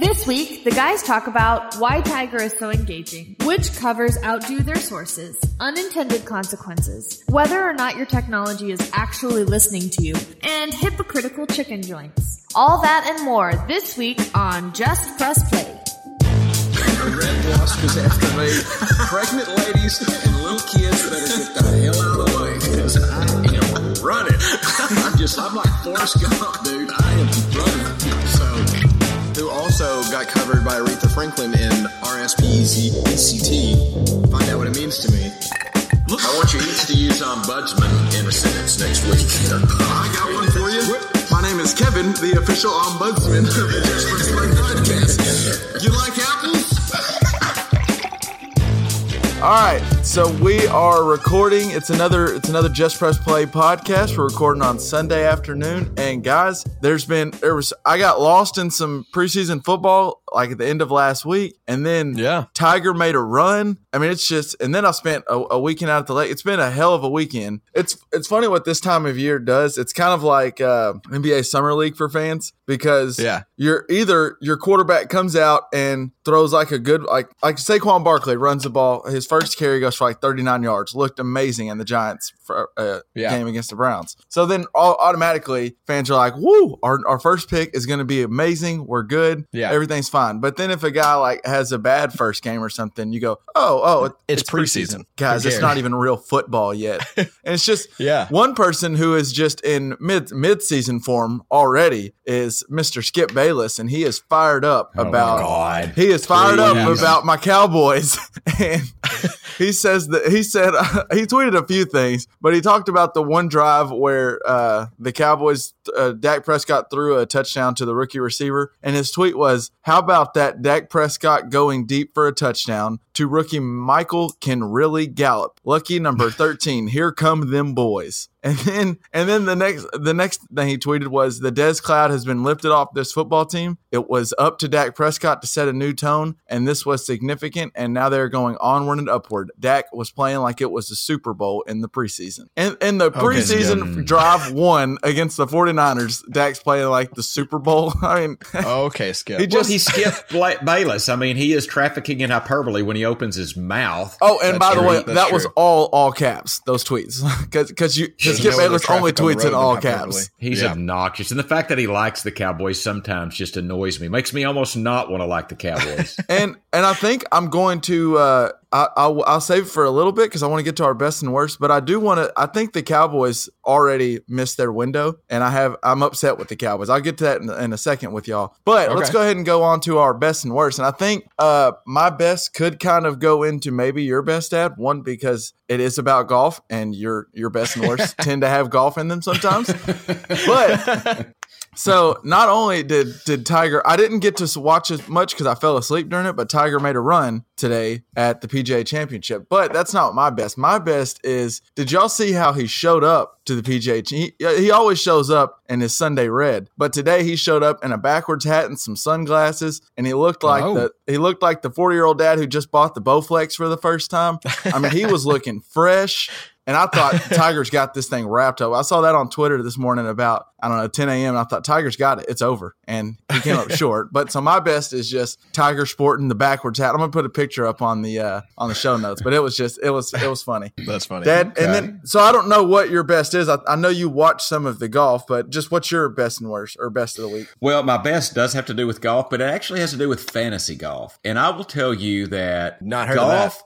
This week, the guys talk about why Tiger is so engaging, which covers outdo their sources, unintended consequences, whether or not your technology is actually listening to you, and hypocritical chicken joints. All that and more this week on Just Press Play. The red wasp is after me. Pregnant ladies and little kids better get the hell out of the way, because I am running. I'm like Forrest Gump, dude. I am running. So... who also got covered by Aretha Franklin in RSPECT. Find out what it means to me. I want you each to use ombudsman in a sentence next week. I got one for you. My name is Kevin, the official ombudsman of the Just Press Play podcast. You like apples? All right, so we are recording. It's another Just Press Play podcast. We're recording on Sunday afternoon, and guys, I got lost in some preseason football like at the end of last week, and then Tiger made a run. I mean, and then I spent a weekend out at the lake. It's been a hell of a weekend. It's funny what this time of year does. It's kind of like NBA Summer League for fans, because you're either your quarterback comes out and throws like a good like Saquon Barkley runs the ball. His first carry goes for like 39 yards. Looked amazing in the Giants game against the Browns. So then automatically fans are like, woo, our first pick is going to be amazing. We're good. Yeah. Everything's fine. But then if a guy like has a bad first game or something, you go, it's preseason. Guys, it's not even real football yet. And it's just one person who is just in mid-season form already is Mr. Skip Bayless, and he is fired up about my Cowboys. And he tweeted a few things, but he talked about the one drive where the Cowboys, Dak Prescott threw a touchdown to the rookie receiver, and his tweet was, how about that Dak Prescott going deep for a touchdown to rookie Michael can really gallop. Lucky number 13, here come them boys. And then the next thing he tweeted was, the Dez cloud has been lifted off this football team. It was up to Dak Prescott to set a new tone, and this was significant, and now they're going onward and upward. Dak was playing like it was the Super Bowl in the preseason. And the preseason drive won against the 49ers, Dak's playing like the Super Bowl. I mean, okay, Skip. He skipped Bayless. I mean, he is trafficking in hyperbole when he opens his mouth. Oh, and by the way, that was all caps, those tweets. Because you... Skip Bayless only tweets in all caps. He's obnoxious. And the fact that he likes the Cowboys sometimes just annoys me. Makes me almost not want to like the Cowboys. And I think I'm going to I'll save it for a little bit because I want to get to our best and worst. But I do want to – I think the Cowboys already missed their window, and I'm upset with the Cowboys. I'll get to that in a second with y'all. But let's go ahead and go on to our best and worst. And I think my best could kind of go into maybe your best, Dad. One, because it is about golf, and your best and worst tend to have golf in them sometimes. But – so not only did Tiger, I didn't get to watch as much because I fell asleep during it, but Tiger made a run today at the PGA Championship. But that's not my best. My best is, did y'all see how he showed up to the PGA? He always shows up in his Sunday red, but today he showed up in a backwards hat and some sunglasses, and he looked like the 40-year-old dad who just bought the Bowflex for the first time. I mean, he was looking fresh. And I thought Tiger's got this thing wrapped up. I saw that on Twitter this morning about, 10 a.m. I thought Tiger's got it. It's over. And he came up short. But so my best is just Tiger sporting the backwards hat. I'm going to put a picture up on the show notes. But it was just, it was funny. That's funny. Dad, okay. And then, so I don't know what your best is. I know you watched some of the golf, but just what's your best and worst or best of the week? Well, my best does have to do with golf, but it actually has to do with fantasy golf. And I will tell you that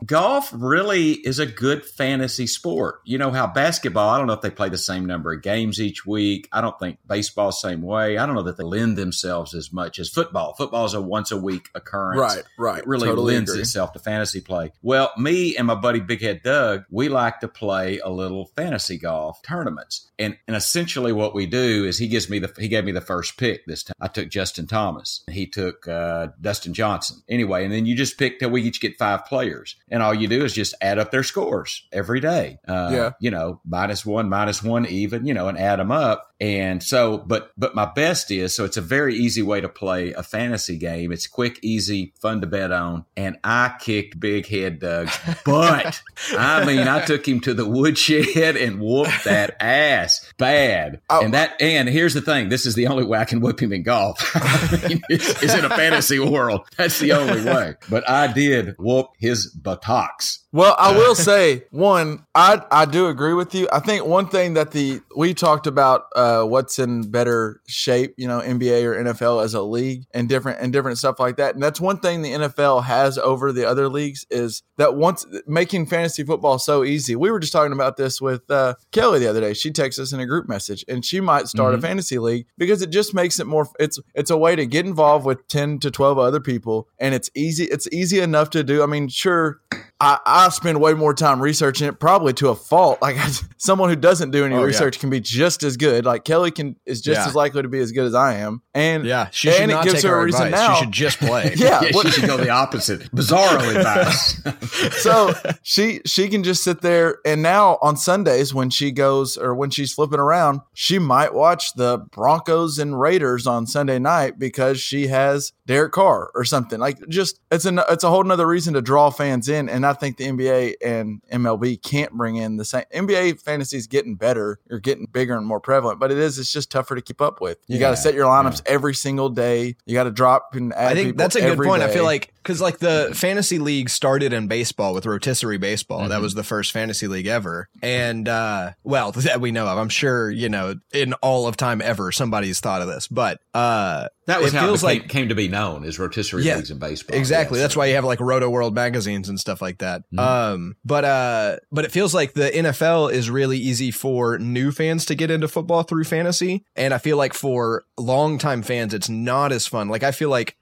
golf really is a good fantasy sport. You know how basketball, I don't know if they play the same number of games each week. I don't think baseball same way. I don't know that they lend themselves as much as football. Football is a once-a-week occurrence. Right. It really lends itself to fantasy play. Well, me and my buddy Big Head Doug, we like to play a little fantasy golf tournaments. And essentially what we do is he gave me the first pick this time. I took Justin Thomas. He took Dustin Johnson. Anyway, and then you just pick till we each get 5 players. And all you do is just add up their scores every day. You know, -1, -1 even, you know, and add them up. And so, but my best is, so it's a very easy way to play a fantasy game. It's quick, easy, fun to bet on. And I kicked Big Head Doug's butt. I mean, I took him to the woodshed and whooped that ass bad. Oh. And here's the thing. This is the only way I can whip him in golf. I mean, it's in a fantasy world. That's the only way. But I did whoop his buttocks. Well, I will say, one, I do agree with you. I think one thing that we talked about what's in better shape, you know, NBA or NFL as a league and different stuff like that. And that's one thing the NFL has over the other leagues is that once making fantasy football so easy. We were just talking about this with Kelly the other day. She texts us in a group message and she might start a fantasy league because it just makes it more. It's a way to get involved with 10 to 12 other people, and it's easy. It's easy enough to do. I mean, sure. I spend way more time researching it, probably to a fault. Like someone who doesn't do any research can be just as good. Like Kelly is just as likely to be as good as I am. And yeah, she should not take her advice. Now. She should just play. She should go the opposite. Bizarro advice. So she can just sit there. And now on Sundays when she goes or when she's flipping around, she might watch the Broncos and Raiders on Sunday night because she has Derek Carr or something. Like just it's a whole nother reason to draw fans in. And I think the NBA and MLB can't bring in the same. NBA fantasy is getting better or getting bigger and more prevalent, but it's just tougher to keep up with. You got to set your lineups every single day. You got to drop and add. I think that's a good point. Day. I feel like because like the fantasy league started in baseball with Rotisserie baseball. Mm-hmm. That was the first fantasy league ever, and well that we know of. I'm sure you know in all of time ever somebody's thought of this, but that was how it came to be known as Rotisserie leagues in baseball. Exactly. That's why you have like Roto World magazines and stuff like that. But it feels like the NFL is really easy for new fans to get into football through fantasy, and I feel like for longtime fans it's not as fun. Like I feel like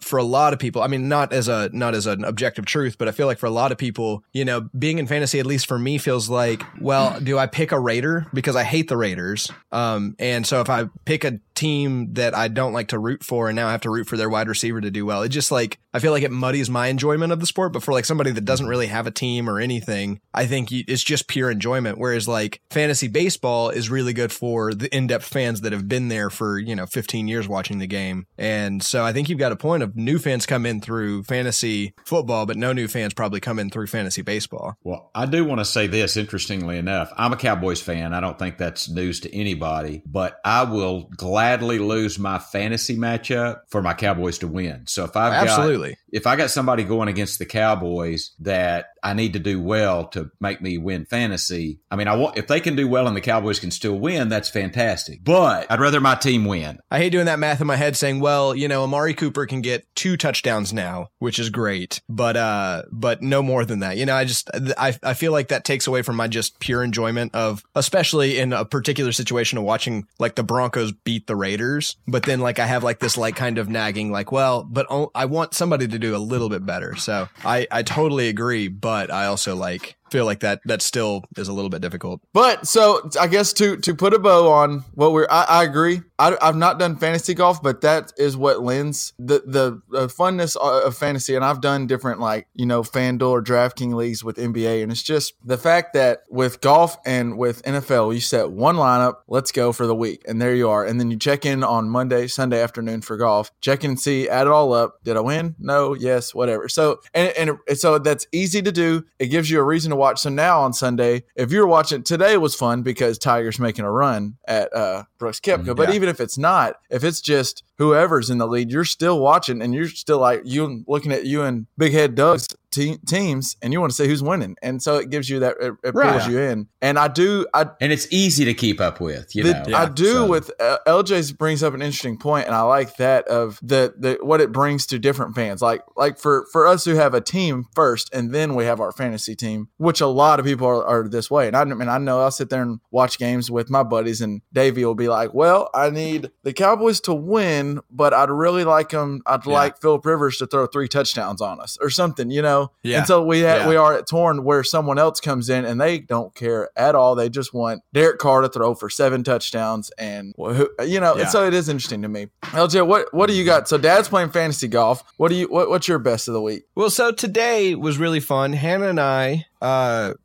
for a lot of people, I mean not as an objective truth, but I feel like for a lot of people, you know, being in fantasy, at least for me, feels like, well, do I pick a Raider because I hate the Raiders, and so if I pick a team that I don't like to root for and now I have to root for their wide receiver to do well, it just like I feel like it muddies my enjoyment of the sport. But for like somebody that doesn't really have a team or anything, I think it's just pure enjoyment, whereas like fantasy baseball is really good for the in-depth fans that have been there for, you know, 15 years watching the game. And so I think you've got a point of new fans come in through fantasy football, but no new fans probably come in through fantasy baseball. Well, I do want to say this, interestingly enough, I'm a Cowboys fan. I don't think that's news to anybody, but I will gladly lose my fantasy matchup for my Cowboys to win. So if I've if I got somebody going against the Cowboys that I need to do well to make me win fantasy, I mean, if they can do well and the Cowboys can still win, that's fantastic. But I'd rather my team win. I hate doing that math in my head saying, well, you know, Amari Cooper can get 2 touchdowns now, which is great, but no more than that. You know, I feel like that takes away from my just pure enjoyment of, especially in a particular situation of watching like the Broncos beat the Raiders. But then like I have like this like kind of nagging like, well, but I want somebody to do a little bit better. So I totally agree. But I also feel like that still is a little bit difficult. But so I guess to put a bow on what I agree. I've not done fantasy golf, but that is what lends the funness of fantasy. And I've done different, like, you know, FanDuel or DraftKings leagues with NBA. And it's just the fact that with golf and with NFL, you set one lineup, let's go for the week. And there you are. And then you check in on Monday, Sunday afternoon for golf, check in and see, add it all up. Did I win? No. Yes. Whatever. So, and so that's easy to do. It gives you a reason to watch. So now on Sunday, if you're watching, today was fun because Tiger's making a run at Brooks Koepka. But even if it's not, if it's just whoever's in the lead, you're still watching and you're still like, you looking at you and Big Head Doug's teams, and you want to see who's winning. And so it gives you that, it pulls you in. And and it's easy to keep up with, you know. With LJ brings up an interesting point, and I like that of the what it brings to different fans. Like for us who have a team first, and then we have our fantasy team, which a lot of people are this way. And I know I'll sit there and watch games with my buddies, and Davey will be like, well, I need the Cowboys to win, but I'd really like Phillip Rivers to throw 3 touchdowns on us or something, you know. know? Yeah. And so we are at torn where someone else comes in and they don't care at all. They just want Derek Carr to throw for 7 touchdowns and, you know, and so it is interesting to me. LJ, what do you got? So dad's playing fantasy golf. What's your best of the week? Well, so today was really fun. Hannah and I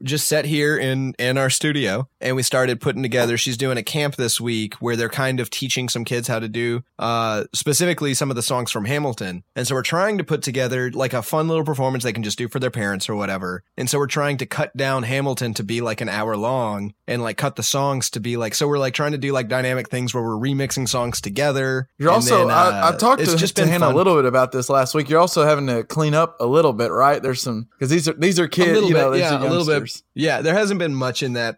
just sat here in our studio and we started putting together. She's doing a camp this week where they're kind of teaching some kids how to do specifically some of the songs from Hamilton. And so we're trying to put together like a fun little performance they can just do for their parents or whatever. And so we're trying to cut down Hamilton to be like an hour long and like cut the songs to be like, so we're like trying to do like dynamic things where we're remixing songs together. You're also, then, I talked to Hannah a little bit about this last week. You're also having to clean up a little bit, right? There's some, because these are kids, you know, a little bit. Yeah, there hasn't been much in that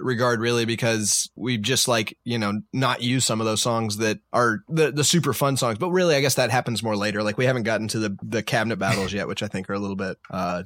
regard, really, because we've just like, you know, not used some of those songs that are the super fun songs. But really, I guess that happens more later. Like we haven't gotten to the cabinet battles yet, which I think are a little bit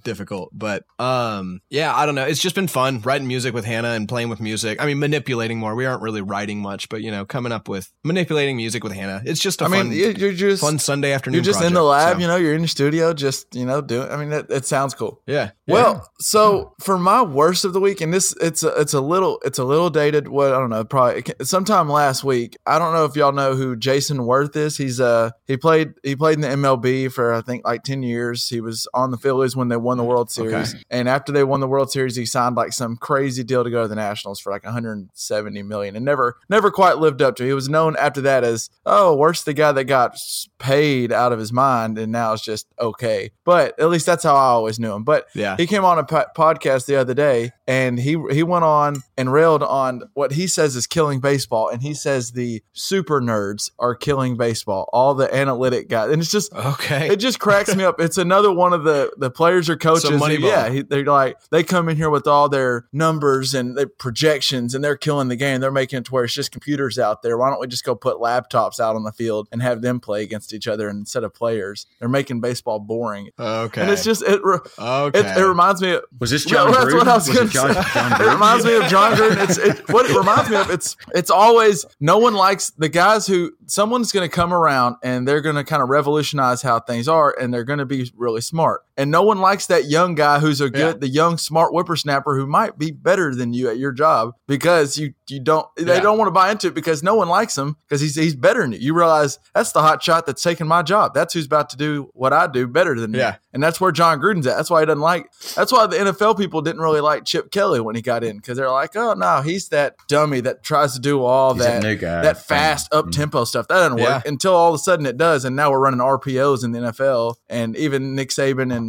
difficult. But yeah, I don't know. It's just been fun writing music with Hannah and playing with music. I mean, manipulating more. We aren't really writing much, but, you know, coming up with manipulating music with Hannah. It's just a fun Sunday afternoon. You're just project, in the lab, so. You know, you're in your studio, just, you know, doing. I mean, that sounds cool. Yeah. Well, so for my worst of the week, and this it's a little dated. What I don't know, probably sometime last week. I don't know if y'all know who Jason Worth is. He's he played in the MLB for I think like 10 years. He was on the Phillies when they won the World Series, okay. And after they won the World Series, he signed like some crazy deal to go to the Nationals for like $170 million, and never quite lived up to it. He was known after that as worst the guy that got paid out of his mind, and now it's just okay. But at least that's how I always knew him. But yeah. He came on a podcast the other day, and he went on and railed on what he says is killing baseball, and he says the super nerds are killing baseball, all the analytic guys, and it's just okay. It just cracks me up. It's another one of the players or coaches. They're like they come in here with all their numbers and their projections, and they're killing the game. They're making it to where it's just computers out there. Why don't we just go put laptops out on the field and have them play against each other instead of players? They're making baseball boring. Okay, and it's just it reminds me of – was this John Gruden? That's what I was going to say. It reminds me of John Gruden. What it reminds me of, it's always – no one likes the guys who – someone's going to come around and they're going to kind of revolutionize how things are, and they're going to be really smart. And no one likes that young guy who's the young smart whippersnapper who might be better than you at your job, because they don't want to buy into it because no one likes him because he's better than you. You realize that's the hot shot that's taking my job. That's who's about to do what I do better than me. And that's where John Gruden's at. That's why he doesn't like. That's why the NFL people didn't really like Chip Kelly when he got in, because they're like, oh no, he's that dummy that tries to do all that fast up tempo stuff. That doesn't work until all of a sudden it does. And now we're running RPOs in the NFL, and even Nick Saban and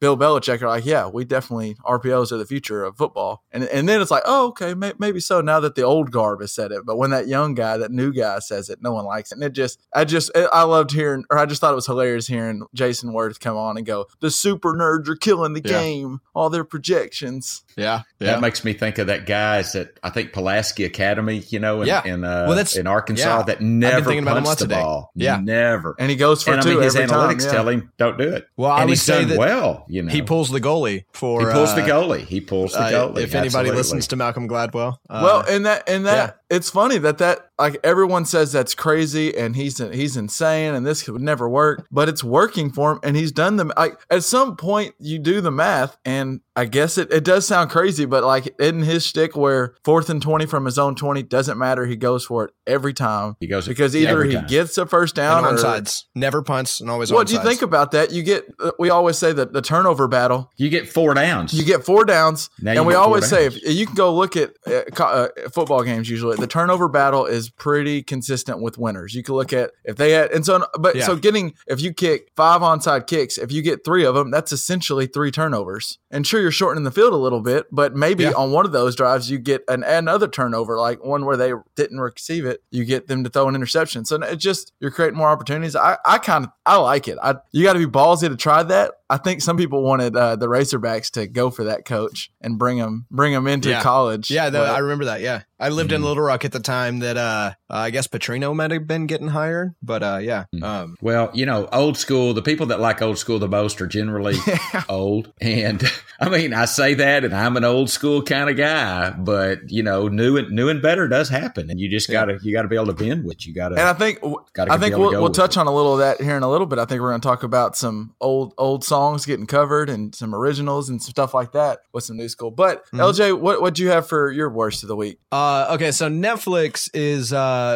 Bill Belichick are like, yeah, we definitely RPOs are the future of football. And then it's like, oh okay, maybe so. Now that the old guard has said it, but when that young guy, that new guy says it, no one likes it. And I just thought it was hilarious hearing Jason Worth come on and go, the super nerds are killing the game, all their projections. Yeah. That makes me think of that guy that I think Pulaski Academy, you know, in Arkansas that never punched the ball. Yeah. Never. And he goes for two every time. His analytics tell him, don't do it. Well, I would say that he pulls the goalie for... He pulls the goalie. If anybody listens to Malcolm Gladwell. It's funny that like everyone says that's crazy and he's insane and this would never work, but it's working for him and he's done them. Like at some point you do the math, and I guess it does sound crazy, but like in his shtick where 4th and 20 from his own 20 doesn't matter, he goes for it every time. He goes because either he gets a first down or sides, never punts and always. What do you think about that? You get we always say that the turnover battle. You get 4 downs. And we always say if you can go look at football games usually. The turnover battle is pretty consistent with winners. You can look at if they had, and so, but so getting, if you kick 5 onside kicks, if you get 3 of them, that's essentially 3 turnovers. And sure, you're shortening the field a little bit, but maybe on one of those drives, you get another turnover, like one where they didn't receive it. You get them to throw an interception. So it just, you're creating more opportunities. I like it. You got to be ballsy to try that. I think some people wanted the Razorbacks to go for that coach and bring them into college. Yeah, I remember that. Yeah, I lived in Little Rock at the time that I guess Petrino might have been getting hired, but yeah. Well, you know, old school. The people that like old school the most are generally old, and I mean, I say that, and I'm an old school kind of guy, but you know, new and better does happen, and you just gotta be able to bend with. I think we'll touch on a little of that here in a little bit. I think we're gonna talk about some old songs songs getting covered and some originals and stuff like that with some new school. But LJ, what do you have for your worst of the week? Okay, so Netflix is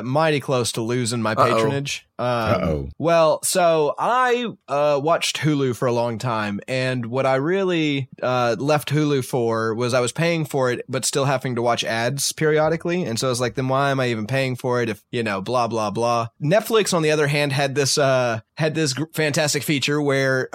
mighty close to losing my patronage. Well, so I watched Hulu for a long time, and what I really left Hulu for was I was paying for it, but still having to watch ads periodically. And so I was like, then why am I even paying for it if, you know, blah, blah, blah. Netflix, on the other hand, had this fantastic feature where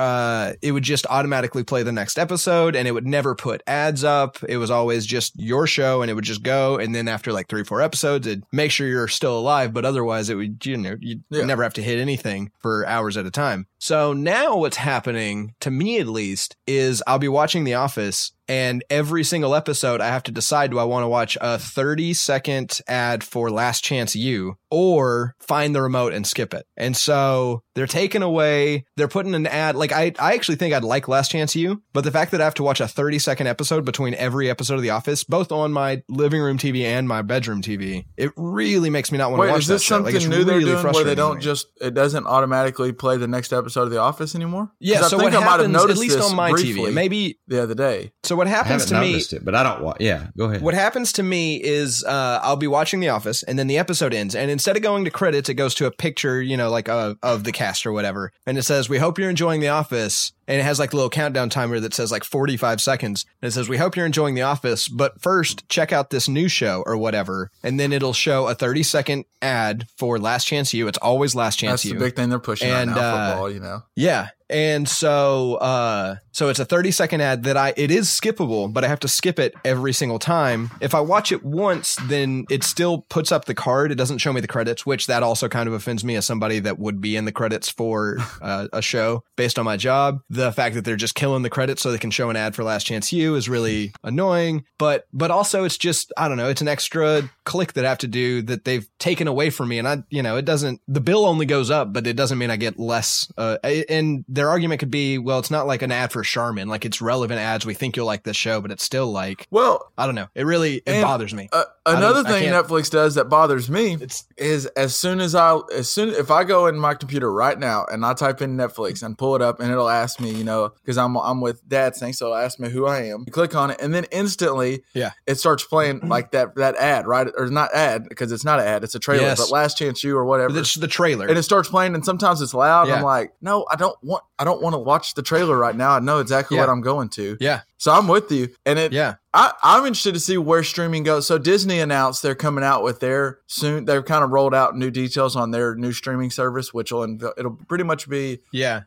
it would just automatically play the next episode, and it would never put ads up. It was always just your show, and it would just go. And then after like 3-4 episodes, it'd make sure you're still alive. But otherwise, it would, you know, you'd never have to hit anything for hours at a time. So now what's happening, to me at least, is I'll be watching The Office, and every single episode I have to decide, do I want to watch a 30-second ad for Last Chance U or find the remote and skip it? And so they're taking away, they're putting an ad. Like I actually think I'd like Last Chance U, but the fact that I have to watch a 30-second episode between every episode of The Office, both on my living room TV and my bedroom TV, it really makes me not want to watch that show. Wait, is this something new they're doing where they don't just, it doesn't automatically play the next episode of The Office anymore? Yeah, so what happens, at least on my TV, maybe the other day. So what happens to me? I haven't noticed it, but I don't watch. Yeah, go ahead. What happens to me is I'll be watching The Office, and then the episode ends, and instead of going to credits, it goes to a picture, you know, like of the cast or whatever, and it says, "We hope you're enjoying The Office." And it has like a little countdown timer that says like 45 seconds. And it says, we hope you're enjoying The Office, but first check out this new show or whatever. And then it'll show a 30-second ad for Last Chance U. It's always Last Chance U. That's the big thing they're pushing right now, football, you know? Yeah. And so so it's a 30-second ad that it is skippable, but I have to skip it every single time. If I watch it once, then it still puts up the card. It doesn't show me the credits, which that also kind of offends me as somebody that would be in the credits for a show based on my job. The fact that they're just killing the credits so they can show an ad for Last Chance U is really annoying. But also it's just, I don't know, it's an extra click that I have to do that they've taken away from me. And I, you know, it doesn't, the bill only goes up, but it doesn't mean I get less. And their argument could be, well, it's not like an ad for Charmin. Like it's relevant ads. We think you'll like this show, but it's still like, well, I don't know. It really, it bothers me. Another thing Netflix does that bothers me is if I go in my computer right now and I type in Netflix and pull it up and it'll ask me, you know, because I'm with Dad's thing, so it'll ask me who I am. You click on it and then instantly, it starts playing like that ad, right? Or not ad, because it's not an ad, it's a trailer, but Last Chance U or whatever. It's the trailer, and it starts playing. And sometimes it's loud. Yeah. I'm like, no, I don't want to watch the trailer right now. I know exactly what I'm going to. Yeah. So I'm with you. And it, I'm interested to see where streaming goes. So Disney announced they're coming out with they've kind of rolled out new details on their new streaming service, which it'll pretty much be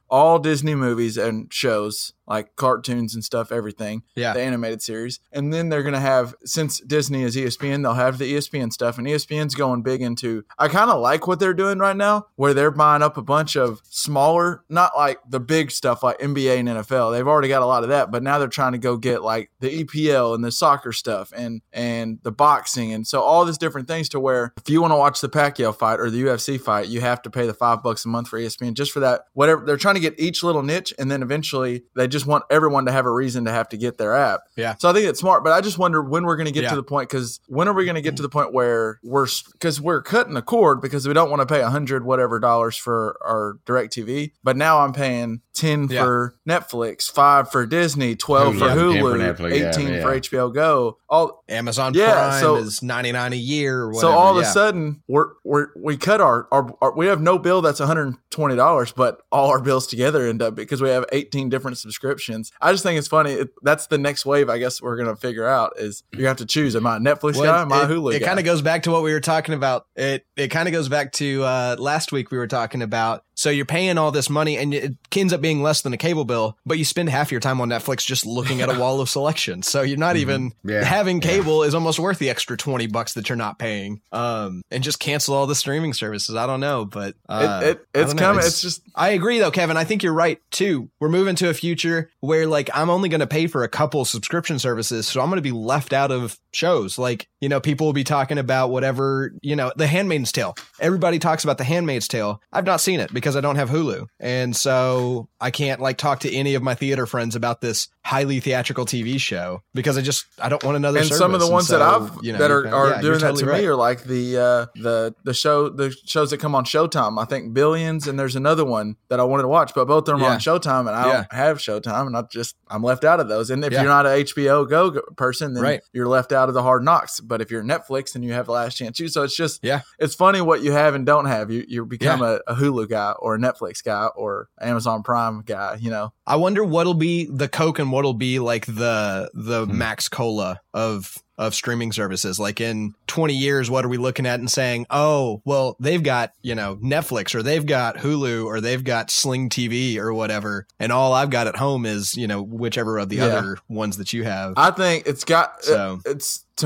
all Disney movies and shows, like cartoons and stuff, everything, the animated series. And then they're going to have, since Disney is ESPN, they'll have the ESPN stuff. And ESPN's going big into, I kind of like what they're doing right now, where they're buying up a bunch of smaller, not like the big stuff like NBA and NFL. They've already got a lot of that, but now they're trying to go get like the EPL and the soccer stuff and the boxing. And so all these different things to where if you want to watch the Pacquiao fight or the UFC fight, you have to pay the $5 a month for ESPN just for that, whatever. They're trying to get each little niche. And then eventually they just want everyone to have a reason to have to get their app. Yeah. So I think it's smart, but I just wonder when we're going to get to the point, because when are we going to get to the point where we're cutting the cord because we don't want to pay $100 for our DirecTV, but now I'm paying 10 for Netflix, 5 for Disney, 12 for Hulu, for Netflix, 18 for HBO Go, all Amazon Prime is $99 a year. Or whatever. So all of a sudden we cut our we have no bill that's $120, but all our bills together end up because we have 18 different subscriptions. I just think it's funny. That's the next wave, I guess, we're going to figure out is you have to choose. Am I a Netflix guy? Am I a Hulu guy? It kind of goes back to what we were talking about. It kind of goes back to last week we were talking about. So you're paying all this money and it ends up being less than a cable bill, but you spend half your time on Netflix just looking at a wall of selection. So you're not even having cable is almost worth the extra $20 that you're not paying. And just cancel all the streaming services. I don't know, but it's coming. It's just, I agree though, Kevin. I think you're right too. We're moving to a future where like I'm only going to pay for a couple subscription services, so I'm going to be left out of shows. Like, you know, people will be talking about whatever, you know, The Handmaid's Tale. Everybody talks about The Handmaid's Tale. I've not seen it because I don't have Hulu. And so I can't like talk to any of my theater friends about this highly theatrical TV show because I don't want another service. Some of the ones that I've, you know, that are doing that to me are like the shows that come on Showtime. I think Billions, and there's another one that I wanted to watch, but both of them are on Showtime and I don't have Showtime. time, and I'm left out of those. And if you're not an HBO Go person, then you're left out of the Hard Knocks. But if you're Netflix and you have Last Chance U, so it's just it's funny what you have and don't have. You become a Hulu guy or a Netflix guy or Amazon Prime guy. You know, I wonder what'll be the Coke and what'll be like the Max Cola of streaming services. Like in 20 years, what are we looking at and saying, oh, well, they've got, you know, Netflix or they've got Hulu or they've got Sling TV or whatever. And all I've got at home is, you know, whichever of the other ones that you have. I think it's got, to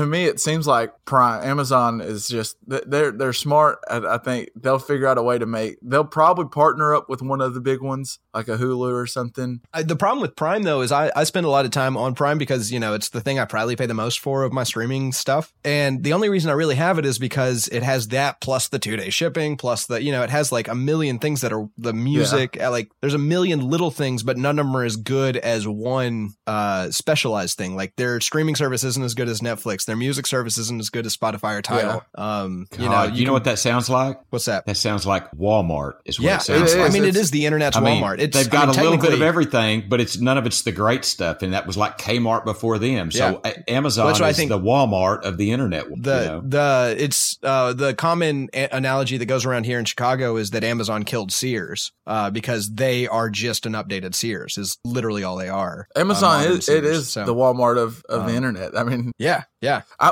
me, it seems like Prime, Amazon is just, they're smart. I think they'll figure out a way to they'll probably partner up with one of the big ones, like a Hulu or something. The problem with Prime, though, is I spend a lot of time on Prime because, you know, it's the thing I probably pay the most for of my streaming stuff. And the only reason I really have it is because it has that plus the 2-day shipping, plus the, you know, it has like a million things that are the music. Yeah. Like there's a million little things, but none of them are as good as one specialized thing. Like their streaming service isn't as good as Netflix. Their music service isn't as good as Spotify or Tidal. Yeah. You know, you know what that sounds like? What's that? That sounds like Walmart is what it sounds like. I mean, it is the internet's Walmart. They've got a little bit of everything, but none of it's the great stuff. And that was like Kmart before them. So Amazon is the Walmart of the internet. The common analogy that goes around here in Chicago is that Amazon killed Sears because they are just an updated Sears is literally all they are. Amazon is the Walmart of the internet. I mean, yeah.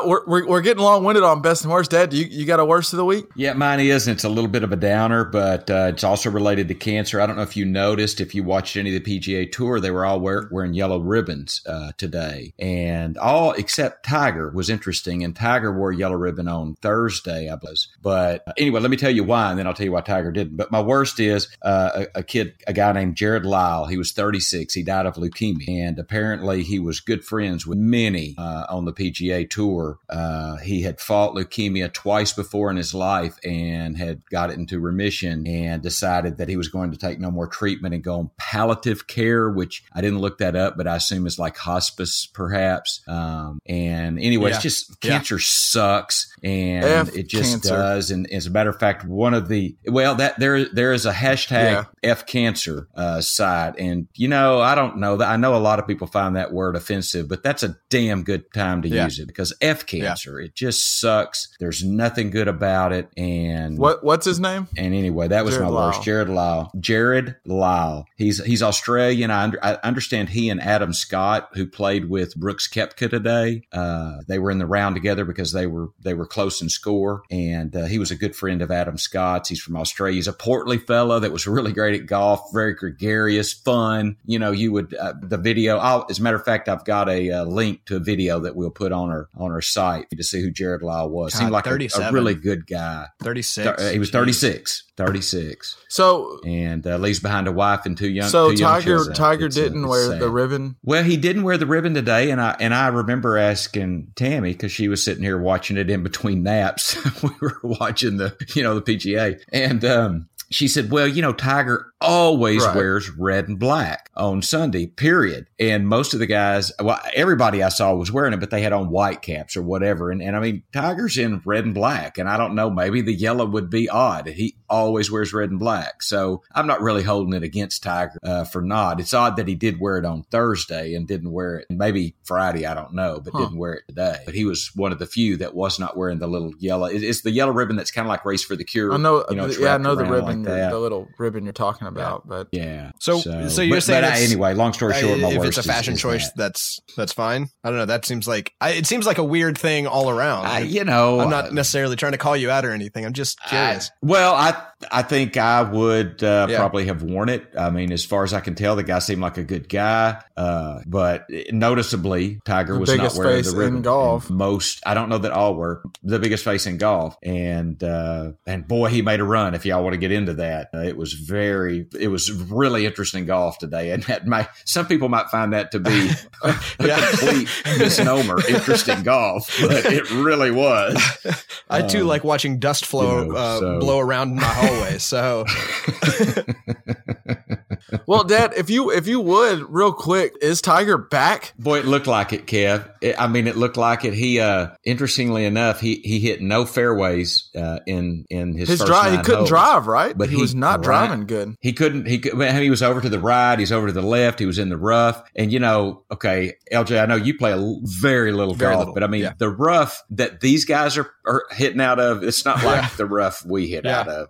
We're getting long-winded on best and worst. Dad, you got a worst of the week? Yeah, mine is. It's a little bit of a downer, but it's also related to cancer. I don't know if you noticed, if you watched any of the PGA Tour, they were all wearing yellow ribbons today. And all except Tiger was interesting. And Tiger wore a yellow ribbon on Thursday, I believe. But anyway, let me tell you why, and then I'll tell you why Tiger didn't. But my worst is a guy named Jarrod Lyle. He was 36. He died of leukemia. And apparently he was good friends with many on the PGA Tour. He had fought leukemia twice before in his life and had got it into remission and decided that he was going to take no more treatment and go on palliative care, which I didn't look that up, but I assume is like hospice perhaps. And anyway, it's just cancer sucks and it just does. And as a matter of fact, there is a hashtag F cancer side. And, you know, I don't know that. I know a lot of people find that word offensive, but that's a damn good time to use it. Because F cancer, it just sucks. There's nothing good about it. And what's his name? And anyway, that was my worst. Jarrod Lyle. He's Australian. I understand he and Adam Scott, who played with Brooks Koepka today, they were in the round together because they were close in score. And he was a good friend of Adam Scott's. He's from Australia. He's a portly fellow that was really great at golf, very gregarious, fun. You know, you would the video. As a matter of fact, I've got a link to a video that we'll put on our site to see who Jarrod Lyle was. Seemed like a really good guy. 36. He was 36. 36. So and leaves behind a wife and two young children. Tiger didn't wear the ribbon. Well, he didn't wear the ribbon today, and I remember asking Tammy because she was sitting here watching it in between naps. We were watching the PGA, and she said, well, you know, Tiger always wears red and black on Sunday, period. And most of the guys, well, everybody I saw was wearing it, but they had on white caps or whatever. And I mean, Tiger's in red and black. And I don't know, maybe the yellow would be odd. He always wears red and black. So I'm not really holding it against Tiger for not. It's odd that he did wear it on Thursday and didn't wear it. Maybe Friday, I don't know, but didn't wear it today. But he was one of the few that was not wearing the little yellow. It's the yellow ribbon that's kind of like Race for the Cure. I know, I know the ribbon, like the little ribbon you're talking about, but yeah. So you're saying anyway. Long story short, my worst. It's a fashion choice. That's fine. I don't know. That seems like it seems like a weird thing all around. I'm not necessarily trying to call you out or anything. I'm just curious. I think I would probably have worn it. I mean, as far as I can tell, the guy seemed like a good guy, but noticeably, Tiger was not wearing the ribbon. In golf. Most, I don't know that all were the biggest face in golf, and boy, he made a run. If y'all want to get into that, it was really interesting golf today, and that some people might find that to be a complete misnomer. Interesting golf, but it really was. I too like watching dust blow around in my hallway. So Well, Dad, if you would, real quick, is Tiger back? Boy, it looked like it, Kev. It looked like it. He, interestingly enough, he hit no fairways in his first drive. He couldn't holes. Drive, right? But he was not driving good. He was over to the right. He's over to the left. He was in the rough. And okay, LJ, I know you play very little golf, but the rough that these guys are hitting out of, it's not like the rough we hit out of.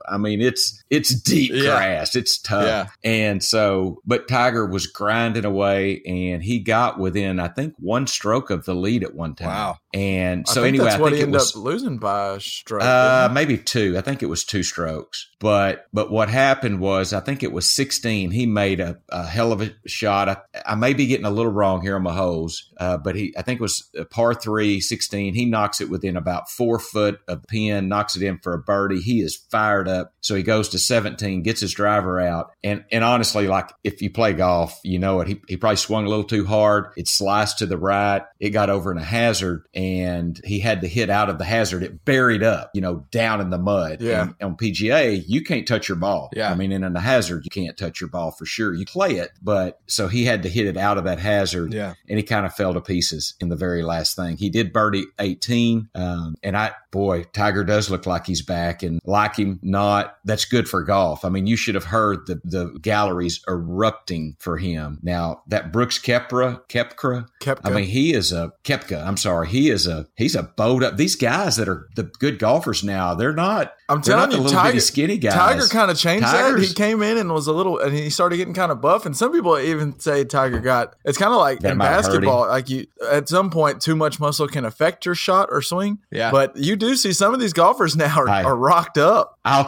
It's deep grass. It's tough. Yeah. And so, but Tiger was grinding away, and he got within, I think, one stroke of the lead at one time. Wow. And so I think he ended up losing by a stroke. Maybe two. I think it was 2 strokes. But what happened was, I think it was 16. He made a hell of a shot. I may be getting a little wrong here on my holes, but I think it was a par 3, 16. He knocks it within about 4 foot of pin, knocks it in for a birdie. He is fired up. So he goes to 17, gets his driver out. And honestly, like, if you play golf, you know it. He probably swung a little too hard. It sliced to the right. It got over in a hazard, and he had to hit out of the hazard. It buried up, down in the mud. Yeah. And on PGA, you can't touch your ball. Yeah. And in the hazard, you can't touch your ball for sure. You play it, but so he had to hit it out of that hazard. Yeah. And he kind of fell to pieces in the very last thing. He did birdie 18. Tiger does look like he's back, and like him not, that's good for golf. You should have heard the galleries erupting for him. Now that Brooks Koepka. He's a bowed up. These guys that are the good golfers now, they're not. I'm telling you, Tiger, skinny guys. Tiger kind of changed that. He came in and was and he started getting kind of buff. And some people even say Tiger got. It's kind of like in basketball, like you at some point too much muscle can affect your shot or swing. Yeah, but you do see some of these golfers now are rocked up. I'll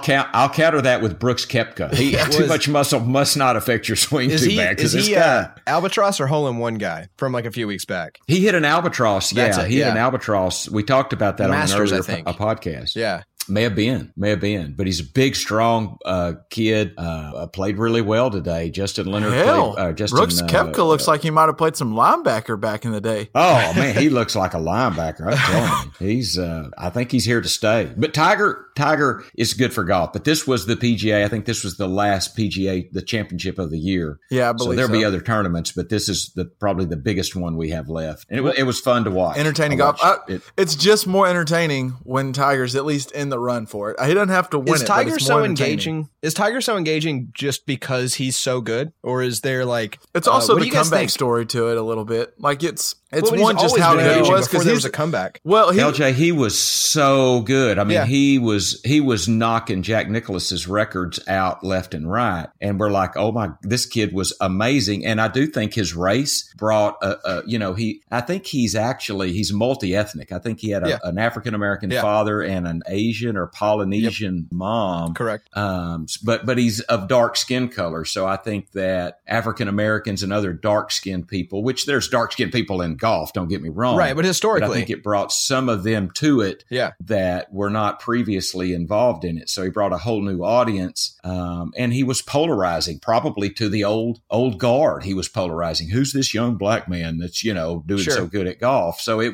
counter that with Brooks Koepka. Too much muscle must not affect your swing too bad. Is he albatross or hole-in-one guy from like a few weeks back? He hit an albatross. Hit an albatross. We talked about that on an earlier podcast. Yeah. May have been. But he's a big, strong kid. Played really well today. Justin Leonard. Brooks Koepka looks like he might have played some linebacker back in the day. Oh, man, he looks like a linebacker. I'm telling you. He's, I think he's here to stay. But Tiger is good for golf. But this was the PGA. I think this was the last PGA, the championship of the year. Yeah, I believe so. There'll be other tournaments, but this is probably the biggest one we have left. And it was fun to watch. Entertaining golf. It's just more entertaining when Tiger's at least in the run for it. He doesn't have to win. Is Tiger so engaging? Is Tiger so engaging just because he's so good, or is there like it's also the comeback story to it a little bit? Like it's one just how good he was because there was a comeback. Well, he was so good. He was knocking Jack Nicklaus's records out left and right, and we're like, oh my, this kid was amazing. And I do think his race brought he's multi-ethnic. I think he had an African American father and an Asian or Polynesian mom. Correct. But he's of dark skin color. So I think that African Americans and other dark skinned people, which there's dark skinned people in golf, don't get me wrong. Right. But historically, I think it brought some of them to it that were not previously involved in it. So he brought a whole new audience. And he was polarizing, probably to the old guard. He was polarizing. Who's this young black man that's, doing so good at golf? So it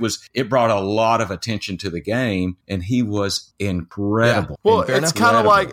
brought a lot of attention to the game, and he was incredible. Yeah. Well, it's kind of like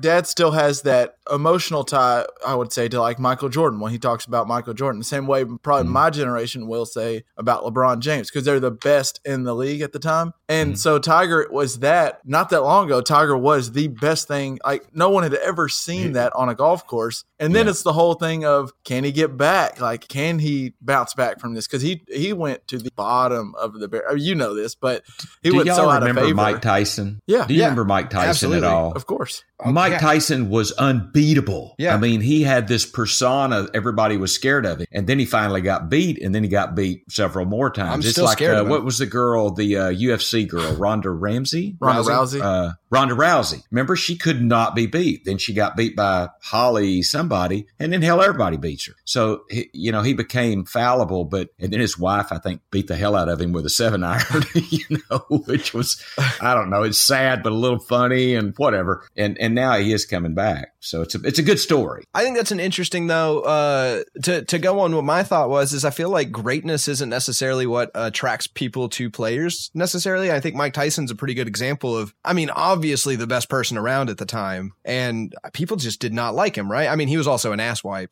Dad still has that emotional tie, I would say, to like Michael Jordan when he talks about Michael Jordan. The same way probably my generation will say about LeBron James, because they're the best in the league at the time. And so Tiger was that. Not that long ago, Tiger was the best thing. Like no one had ever seen that on a golf course. And then it's the whole thing of, can he get back? Like, can he bounce back from this? Because he went to the bottom of the barrel. You know this, but he went so out of favor. Mike Tyson? Yeah. Do you remember Mike Tyson at all? Of course. Mike Tyson was unbeatable. Yeah. He had this persona. Everybody was scared of him. And then he finally got beat, and then he got beat several more times. I'm still scared of him. What was the girl, the UFC girl, Ronda Rousey? Ronda Rousey. Remember, she could not be beat. Then she got beat by Holly somebody, and then hell, everybody beats her. So, he became fallible, and then his wife, I think, beat the hell out of him with a 7-iron, which was, I don't know, it's sad, but a little funny and whatever. And now he is coming back. So it's a good story. I think that's an interesting, though, to go on what my thought was, is I feel like great cuteness isn't necessarily what attracts people to players necessarily. I think Mike Tyson's a pretty good example of, I mean, obviously the best person around at the time, and people just did not like him, right? I mean, he was also an asswipe,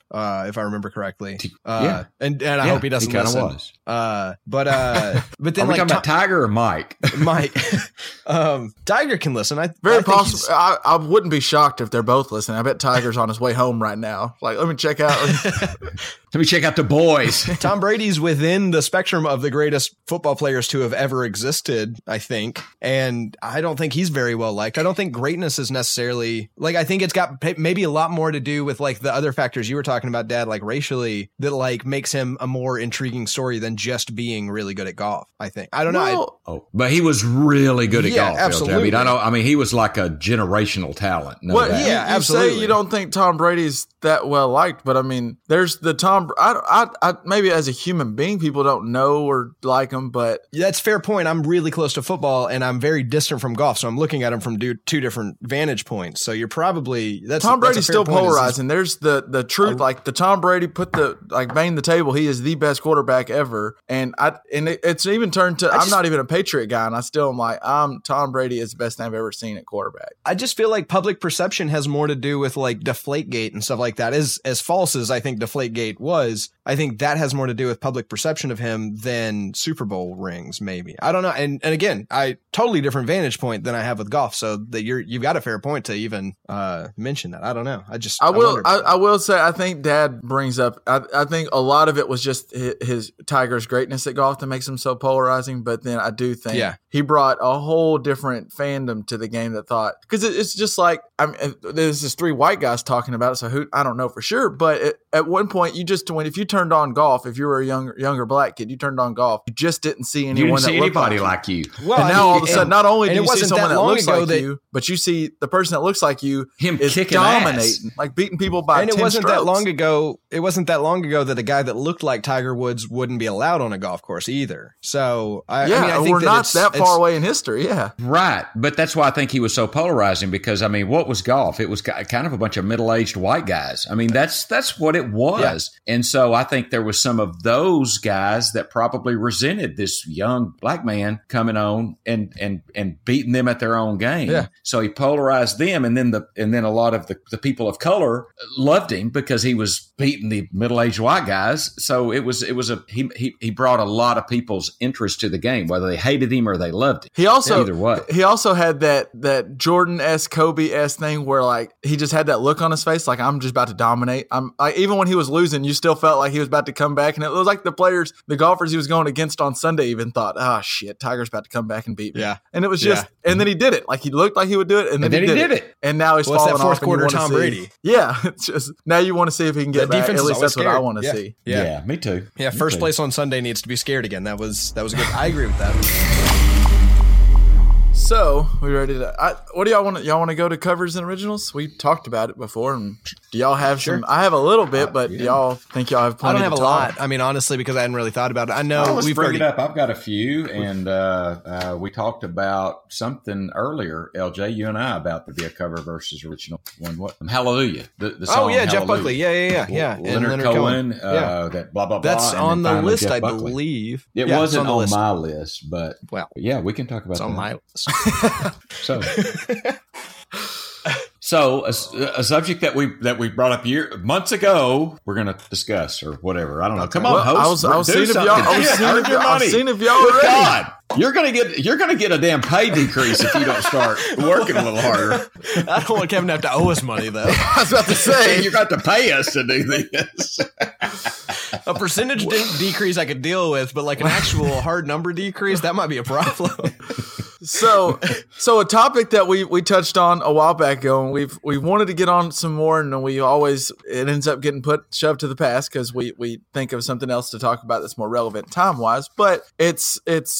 if I remember correctly. And I hope he doesn't listen. Was. But then, are we talking about Tiger or Mike? Mike. Tiger can listen. Very possible. I wouldn't be shocked if they're both listening. I bet Tiger's on his way home right now. Like, let me check out the boys. Tom Brady's within the spectrum of the greatest football players to have ever existed, I think. And I don't think he's very well liked. I don't think greatness is necessarily like, I think it's got maybe a lot more to do with like the other factors you were talking about, Dad, like racially, that like makes him a more intriguing story than just being really good at golf, I think. I don't know. But he was really good at golf. Absolutely. I mean, he was like a generational talent. Absolutely. You don't think Tom Brady's that well liked, but I mean, there's the maybe as a human being, people don't know or like him, but that's a fair point. I'm really close to football and I'm very distant from golf, so I'm looking at him from two different vantage points. So you're probably Tom Brady's still polarizing. There's the truth, like the Tom Brady put the like banged the table. He is the best quarterback ever, and it's even turned to I'm not even a Patriot guy, and I still am like Tom Brady is the best thing I've ever seen at quarterback. I just feel like public perception has more to do with like Deflategate and stuff like that. As false as I think Deflategate was, I think that has more to do with public perception of him than Super Bowl rings, maybe. I don't know. And again, I totally different vantage point than I have with golf. So that you've got a fair point to even mention that. I don't know. I will say I think Dad brings up. I think a lot of it was just his Tiger's greatness at golf that makes him so polarizing. But then I do think he brought a whole different fandom to the game that thought, because it's just like there's just three white guys talking about it. So who I don't know for sure. But at one point if you turned on golf, if you were a younger black kid, you turned on golf, you just didn't see anyone. You didn't see anybody like you. Well, and now all of a sudden, not only do you see someone that looks like you, but you see the person that looks like you is dominating, like beating people by 10 strokes. And it wasn't that long ago that a guy that looked like Tiger Woods wouldn't be allowed on a golf course either. So I think we're not that far away in history. Yeah, right. But that's why I think he was so polarizing, because I mean, what was golf? It was kind of a bunch of middle-aged white guys. I mean, that's what it was, and so I think there was some of those guys that probably resented this young black man coming on and beating them at their own game. Yeah. So he polarized them, and then a lot of the people of color loved him because he was beating the middle-aged white guys. So he brought a lot of people's interest to the game, whether they hated him or they loved him. He also had that Jordan-esque, Kobe-esque thing where like he just had that look on his face like I'm just about to dominate. Even when he was losing, you still felt like he was about to come back, and it was like the golfers he was going against on Sunday even thought, "Ah, shit, Tiger's about to come back and beat me." Yeah, and it was just, and then he did it. Like he looked like he would do it, and then he did it. And now he's falling off. That fourth quarter, Tom Brady. Yeah, it's just now you want to see if he can get back. At least that's what I want to see. Yeah, me too. Yeah, first place on Sunday needs to be scared again. That was good. I agree with that. So we ready to? What do y'all want? Y'all want to go to covers and originals? We talked about it before, and do y'all have some? I have a little bit, but do y'all think y'all have plenty? I don't have a lot. I mean, honestly, because I hadn't really thought about it. I know we've bring it up. I've got a few, and we talked about something earlier, LJ, you and I, about the be a cover versus original one. What? Hallelujah. The song. Oh yeah, Hallelujah. Jeff Buckley. Yeah. Leonard Cohen. That blah blah blah. That's on the list, I believe. It wasn't on my list, but we can talk about that. It's on my list. So a subject that we brought up months ago, we're going to discuss or whatever. I don't know. Come on, host. I've seen if y'all already. God, you're going to get a damn pay decrease if you don't start working a little harder. I don't want Kevin to have to owe us money, though. I was about to say, you're going to have to pay us to do this. A percentage decrease I could deal with, but like an actual hard number decrease, that might be a problem. So a topic that we touched on a while back ago, and we wanted to get on some more, and it ends up getting shoved to the past because we think of something else to talk about that's more relevant time wise. But it's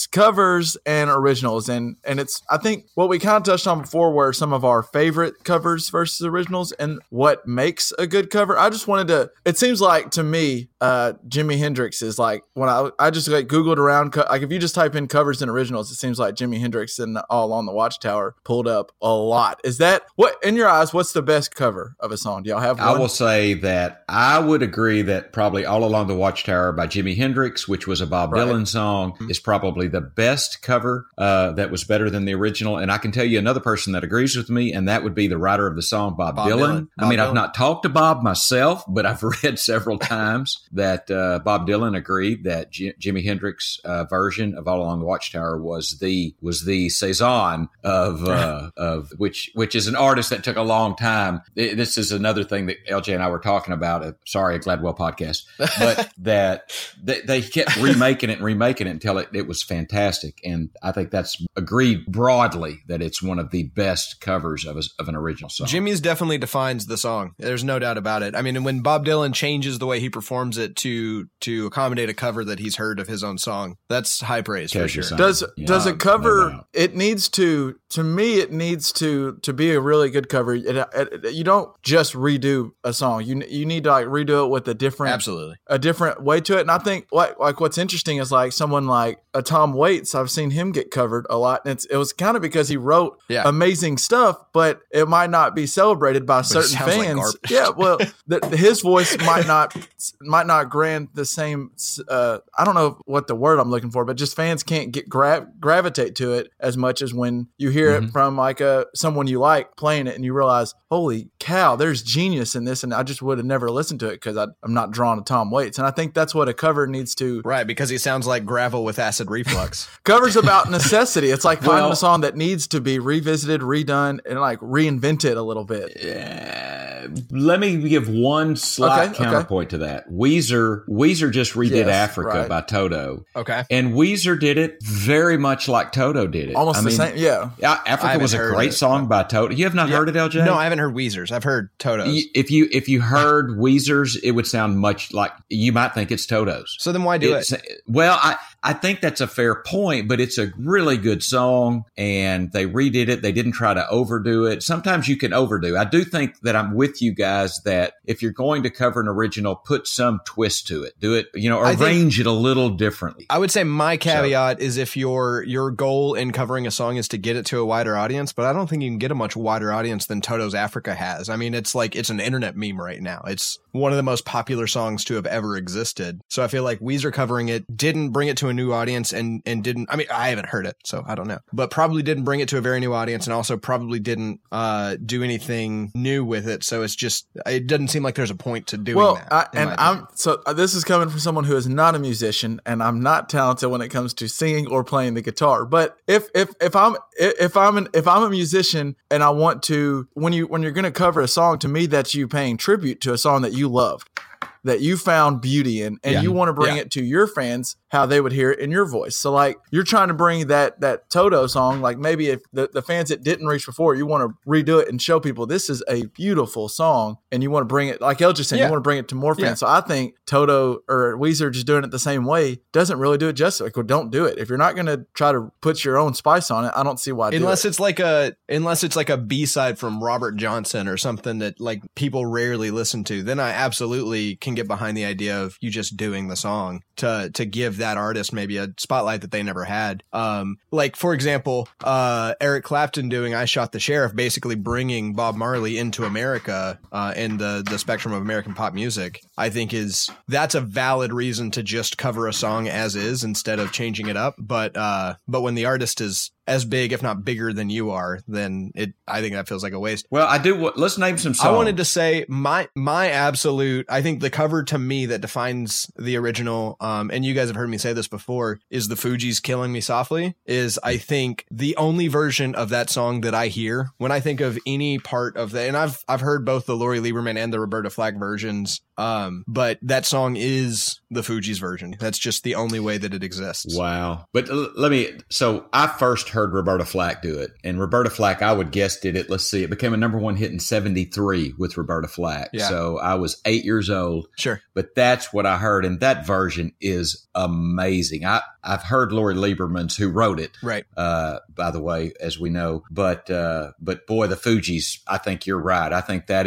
covers and originals, and it's, I think what we kind of touched on before were some of our favorite covers versus originals and what makes a good cover. I just wanted to. It seems like to me, Jimi Hendrix is like when I just like Googled around, like if you just type in covers and originals, it seems like Jimi Hendrix Netflix and All on the Watchtower pulled up a lot. Is that what, in your eyes, what's the best cover of a song? Do y'all have one? I will say that I would agree that probably All Along the Watchtower by Jimi Hendrix, which was a Bob Dylan song, is probably the best cover that was better than the original. And I can tell you another person that agrees with me, and that would be the writer of the song, Bob Dylan. I mean, I've not talked to Bob myself, but I've read several times that Bob Dylan agreed that Jimi Hendrix's version of All Along the Watchtower was the Cezanne of which is an artist that took a long time. This is another thing that LJ and I were talking about. Sorry, a Gladwell podcast, but that they kept remaking it until it was fantastic. And I think that's agreed broadly that it's one of the best covers of an original song. Jimmy's definitely defines the song. There's no doubt about it. I mean, when Bob Dylan changes the way he performs it to accommodate a cover that he's heard of his own song, that's high praise for sure. Does a cover, no doubt. It needs to me, it needs to be a really good cover. You don't just redo a song. You need to like redo it with a different way to it. And I think like what's interesting is like someone like a Tom Waits, I've seen him get covered a lot. And it was kind of because he wrote amazing stuff, but it might not be celebrated by certain fans. Like well, his voice might not grant the same, I don't know what the word I'm looking for, but just fans can't get gravitate to it as much as when you hear it from like someone you like playing it and you realize, holy cow, there's genius in this. And I just would have never listened to it because I'm not drawn to Tom Waits. And I think that's what a cover needs to. Right, because he sounds like gravel with acid reflux. Cover's about necessity. It's like finding a song that needs to be revisited, redone, and like reinvented a little bit. Yeah. Let me give one slight counterpoint to that. Weezer just redid Africa by Toto. Okay. And Weezer did it very much like Toto did it. Almost the same, Africa was a great song by Toto. You have not heard it, LJ? No, I haven't heard Weezer's. I've heard Toto's. If you heard Weezer's, it would sound much like, you might think it's Toto's. So then why do it? Well, I think that's a fair point, but it's a really good song, and they redid it. They didn't try to overdo it. Sometimes you can overdo. I do think that I'm with you guys that if you're going to cover an original, put some twist to it. Do it, arrange it a little differently. I would say my caveat is if your goal in covering a song is to get it to a wider audience, but I don't think you can get a much wider audience than Toto's Africa has. I mean, it's like it's an internet meme right now. It's one of the most popular songs to have ever existed. So I feel like Weezer covering it didn't bring it to a new audience and didn't, I mean, I haven't heard it, so I don't know, but probably didn't bring it to a very new audience and also probably didn't do anything new with it. So it's just, it doesn't seem like there's a point to doing that. So this is coming from someone who is not a musician, and I'm not talented when it comes to singing or playing the guitar. But if I'm a musician and I want to, when you're going to cover a song, to me, that's you paying tribute to a song that you loved, that you found beauty in, and you want to bring it to your fans how they would hear it in your voice. So like you're trying to bring that Toto song, like maybe if the fans it didn't reach before, you want to redo it and show people this is a beautiful song, and you want to bring it, like El just said, you want to bring it to more fans. Yeah. So I think Toto or Weezer just doing it the same way doesn't really do it justice. Like, well, don't do it. If you're not going to try to put your own spice on it, I don't see why do it. Unless it's like a B-side from Robert Johnson or something that like people rarely listen to, then I absolutely can get behind the idea of you just doing the song to give that artist maybe a spotlight that they never had. Like for example, Eric Clapton doing I Shot the Sheriff, basically bringing Bob Marley into America and the spectrum of American pop music, I think that's a valid reason to just cover a song as is instead of changing it up. But when the artist is as big, if not bigger than you are, then I think that feels like a waste. Well, let's name some songs. I wanted to say my absolute, I think the cover to me that defines the original, and you guys have heard me say this before, is the Fugees Killing Me Softly, is I think the only version of that song that I hear when I think of any part of that. And I've heard both the Lori Lieberman and the Roberta Flack versions. But that song is the Fugees version. That's just the only way that it exists. Wow. But so I first heard Roberta Flack do it, and Roberta Flack, I would guess, did it. Let's see. It became a number one hit in 73 with Roberta Flack. Yeah. So I was 8 years old. Sure. But that's what I heard. And that version is amazing. I, I've heard Lori Lieberman's, who wrote it, right? By the way, as we know, but boy, the Fugees. I think you're right. I think that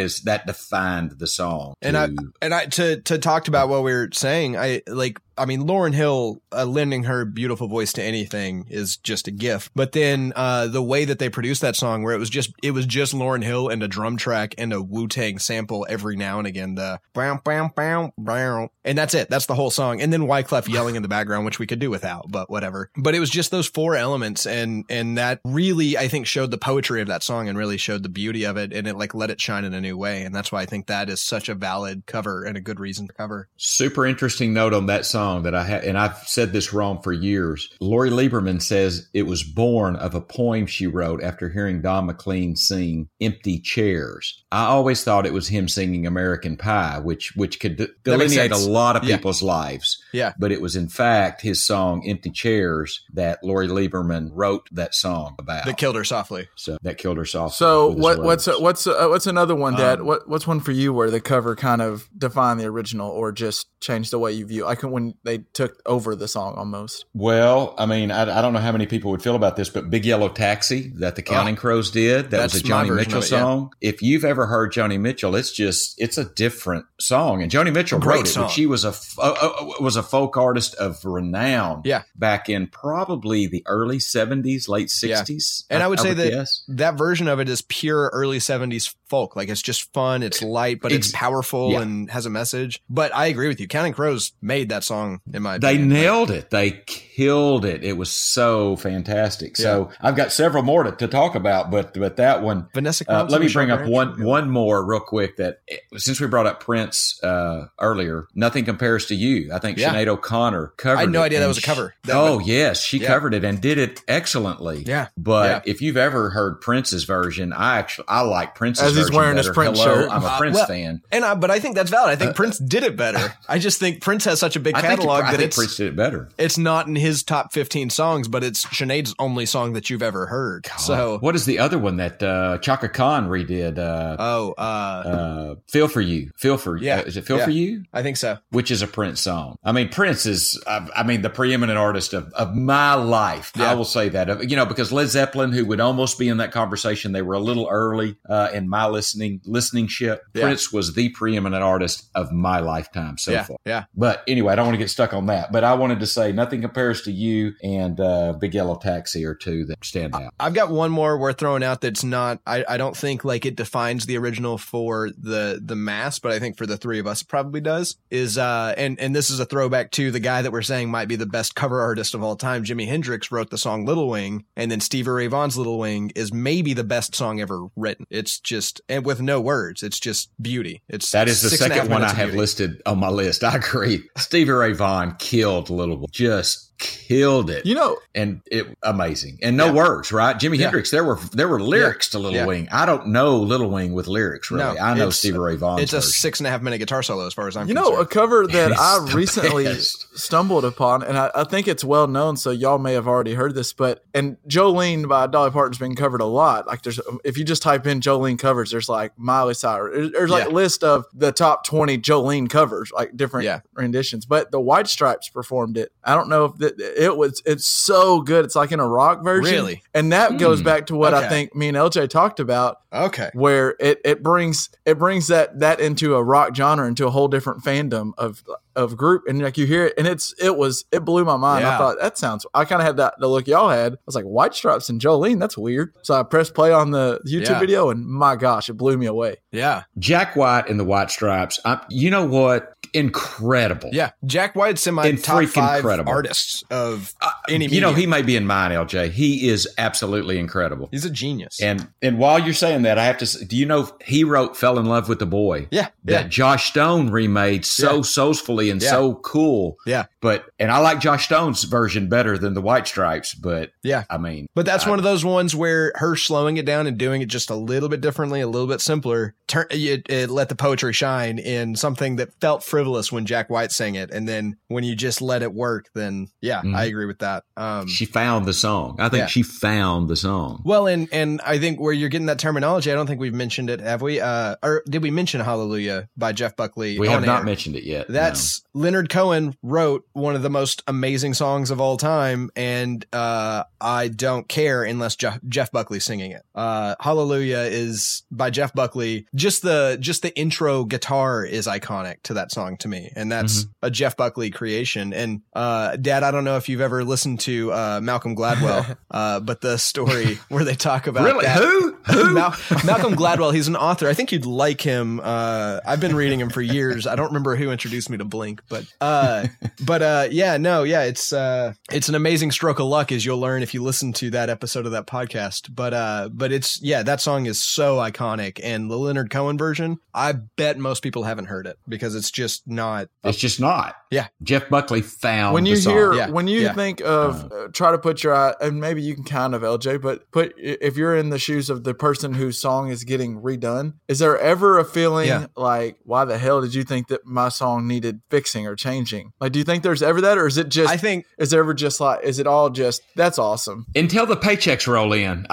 defined the song. And to talk about what we were saying, I mean, Lauryn Hill lending her beautiful voice to anything is just a gift. But then the way that they produced that song, where it was just Lauryn Hill and a drum track and a Wu-Tang sample every now and again, the bam bam bam bam, and that's it. That's the whole song. And then Wyclef yelling in the background, which we could do without, but whatever. But it was just those four elements, and that really, I think, showed the poetry of that song and really showed the beauty of it, and it let it shine in a new way. And that's why I think that is such a valid cover and a good reason to cover. Super interesting note on that song that I had, and I've said this wrong for years. Lori Lieberman says it was born of a poem she wrote after hearing Don McLean sing "Empty Chairs." I always thought it was him singing "American Pie," which could delineate a lot of people's lives. Yeah, but it was in fact his song "Empty Chairs" that Lori Lieberman wrote that song about. That killed her softly. So what's another one, Dad? What's one for you where the cover kind of defined the original or just changed the way you view? They took over the song almost. Well, I mean, I don't know how many people would feel about this, but Big Yellow Taxi that the Counting Crows did, that was a Joni Mitchell song. Yeah. If you've ever heard Joni Mitchell, it's a different song. And Joni Mitchell wrote it. She was a folk artist of renown back in probably the early 70s, late 60s. Yeah. And I would say that version of it is pure early 70s folk. Like, it's just fun, it's light, but it's powerful and has a message. But I agree with you. Counting Crows made that song, in my opinion. They nailed it. They killed it. It was so fantastic. Yeah. So I've got several more to talk about, but that one, Vanessa. Let me bring up one more real quick. That since we brought up Prince earlier, Nothing Compares to You. I think Sinead O'Connor covered it. I had no idea that was a cover. She covered it and did it excellently. Yeah. But if you've ever heard Prince's version, I like Prince's version. As he's wearing his Prince shirt. I'm a Prince fan. But I think that's valid. I think Prince did it better. I just think Prince has such a big catalog that I think Prince did it better. It's not in his top 15 songs, but it's Sinead's only song that you've ever heard. God. So what is the other one that Chaka Khan redid? Feel for You. Is it Feel for You? I think so. Which is a Prince song. I mean, Prince is, the preeminent artist of my life. Yeah. I will say that, because Led Zeppelin, who would almost be in that conversation, they were a little early in my listening ship. Yeah. Prince was the preeminent artist of my lifetime so far. Yeah. But anyway, I don't want to get stuck on that, but I wanted to say Nothing Compares to You and Big Yellow Taxi are two that stand out. I've got one more we're throwing out that's not, I don't think like it defines the original for the mass, but I think for the three of us it probably does, is and this is a throwback to the guy that we're saying might be the best cover artist of all time. Jimi Hendrix wrote the song Little Wing, and then Stevie Ray Vaughan's Little Wing is maybe the best song ever written. It's just, and with no words, it's just beauty. That is the second one I have listed on my list. I agree. Stevie Ray Vaughan killed Little Wing. Just killed it. And it amazing. And no words, right? Jimi Hendrix, there were lyrics to Little Wing. I don't know Little Wing with lyrics, really. No, I know Stevie Ray Vaughan's version. It's a 6.5-minute guitar solo as far as I'm concerned. A cover that I recently stumbled upon, and I think it's well known, so y'all may have already heard this, but Jolene by Dolly Parton's been covered a lot. Like, if you just type in Jolene covers, there's like Miley Cyrus. There's like a list of the top 20 Jolene covers, like different renditions, but the White Stripes performed it. I don't know if it's so good. It's like in a rock version. Really? And that goes back to what I think me and LJ talked about. Okay. Where it brings that into a rock genre, into a whole different fandom of group, and like you hear it, and it blew my mind. I thought that sounds, I kind of had that the look y'all had. I was like, White Stripes and Jolene, that's weird. So I pressed play on the YouTube video, and my gosh, it blew me away. Yeah, Jack White and the White Stripes. You know what? Incredible. Yeah, Jack White's top 5 incredible artists of any medium. He may be in mine, LJ. He is absolutely incredible. He's a genius. And while you're saying that, I have to say, do you know he wrote "Fell in Love with the Boy"? Yeah, that Josh Stone remade so soulfully. And so cool. Yeah. And I like Josh Stone's version better than the White Stripes, but but that's one of those ones where her slowing it down and doing it just a little bit differently, a little bit simpler, let the poetry shine in something that felt frivolous frivolous when Jack White sang it. And then when you just let it work, then yeah, mm-hmm. I agree with that. She found the song. I think she found the song. Well, and I think where you're getting that terminology, I don't think we've mentioned it. Have we? Or did we mention Hallelujah by Jeff Buckley? We have not mentioned it yet. That's Leonard Cohen wrote one of the most amazing songs of all time. And I don't care unless Jeff Buckley's singing it. Hallelujah is by Jeff Buckley. Just the intro guitar is iconic to that song to me. And that's a Jeff Buckley creation. And Dad, I don't know if you've ever listened to Malcolm Gladwell, but the story where they talk about really? That. Who? Malcolm Gladwell. He's an author. I think you'd like him. I've been reading him for years. I don't remember who introduced me to Blink, it's an amazing stroke of luck, as you'll learn if you listen to that episode of that podcast. But it's that song is so iconic, and the Leonard Cohen version, I bet most people haven't heard it because it's just not. It's just not. Yeah, Jeff Buckley found when you the song. Think of try to put your eye, and maybe you can kind of LJ, but if you're in the shoes of the person whose song is getting redone, is there ever a feeling like, why the hell did you think that my song needed fixing or changing? Like, do you think there's ever that, or is it just? I think is there ever just like, is it all just that's awesome until the paychecks roll in?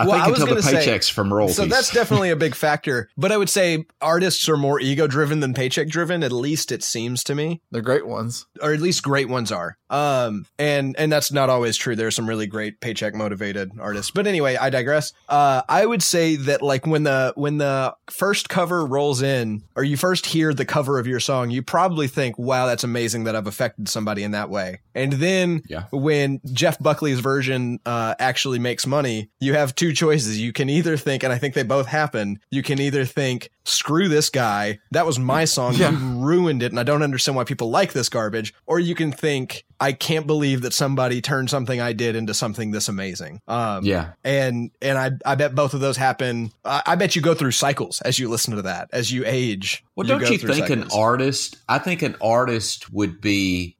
From royalties. So that's definitely a big factor. But I would say artists are more ego driven than paycheck driven. At least it seems to me. They're great ones, or at least great ones are. And that's not always true. There are some really great paycheck motivated artists. But anyway, I digress. I would say that like when the first cover rolls in, or you first hear the cover of your song, you probably think, wow, that's amazing that I've affected somebody in that way. And then when Jeff Buckley's version actually makes money, you have two choices. You can either think, and I think they both happen, you can either think, screw this guy, that was my song, you ruined it, and I don't understand why people like this garbage. Or you can think, I can't believe that somebody turned something I did into something this amazing. And I bet both of those happen. I bet you go through cycles as you listen to that, as you age. Well, don't you think an artist, I think an artist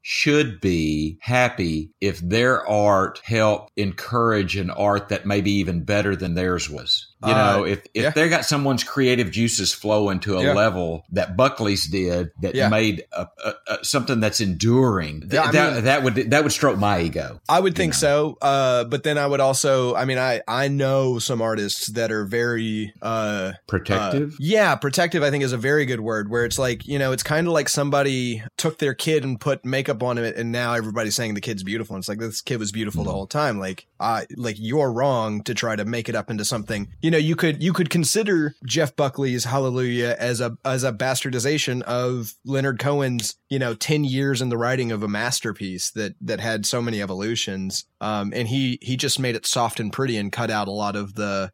should be happy if their art helped encourage an art that may be even better than theirs was. You know, if they got someone's creative juices flowing to a level that Buckley's did that made a something that's enduring, that would stroke my ego. I would think so. But then I would also, I mean, I know some artists that are very protective. Protective, I think, is a very good word, where it's like, you know, it's kind of like somebody took their kid and put makeup on it, and now everybody's saying the kid's beautiful. And it's like, this kid was beautiful the whole time. Like, you're wrong to try to make it up into something. You know, you could consider Jeff Buckley's Hallelujah as a bastardization of Leonard Cohen's, 10 years in the writing of a masterpiece that had so many evolutions. And he just made it soft and pretty and cut out a lot of the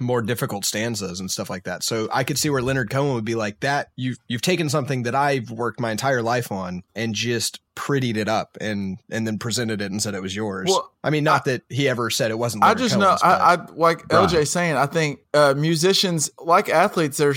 more difficult stanzas and stuff like that. So I could see where Leonard Cohen would be like that. You've taken something that I've worked my entire life on and just prettied it up and then presented it and said it was yours. Well, I mean, not that he ever said it wasn't. Leonard Cohen's, LJ saying, I think musicians, like athletes, there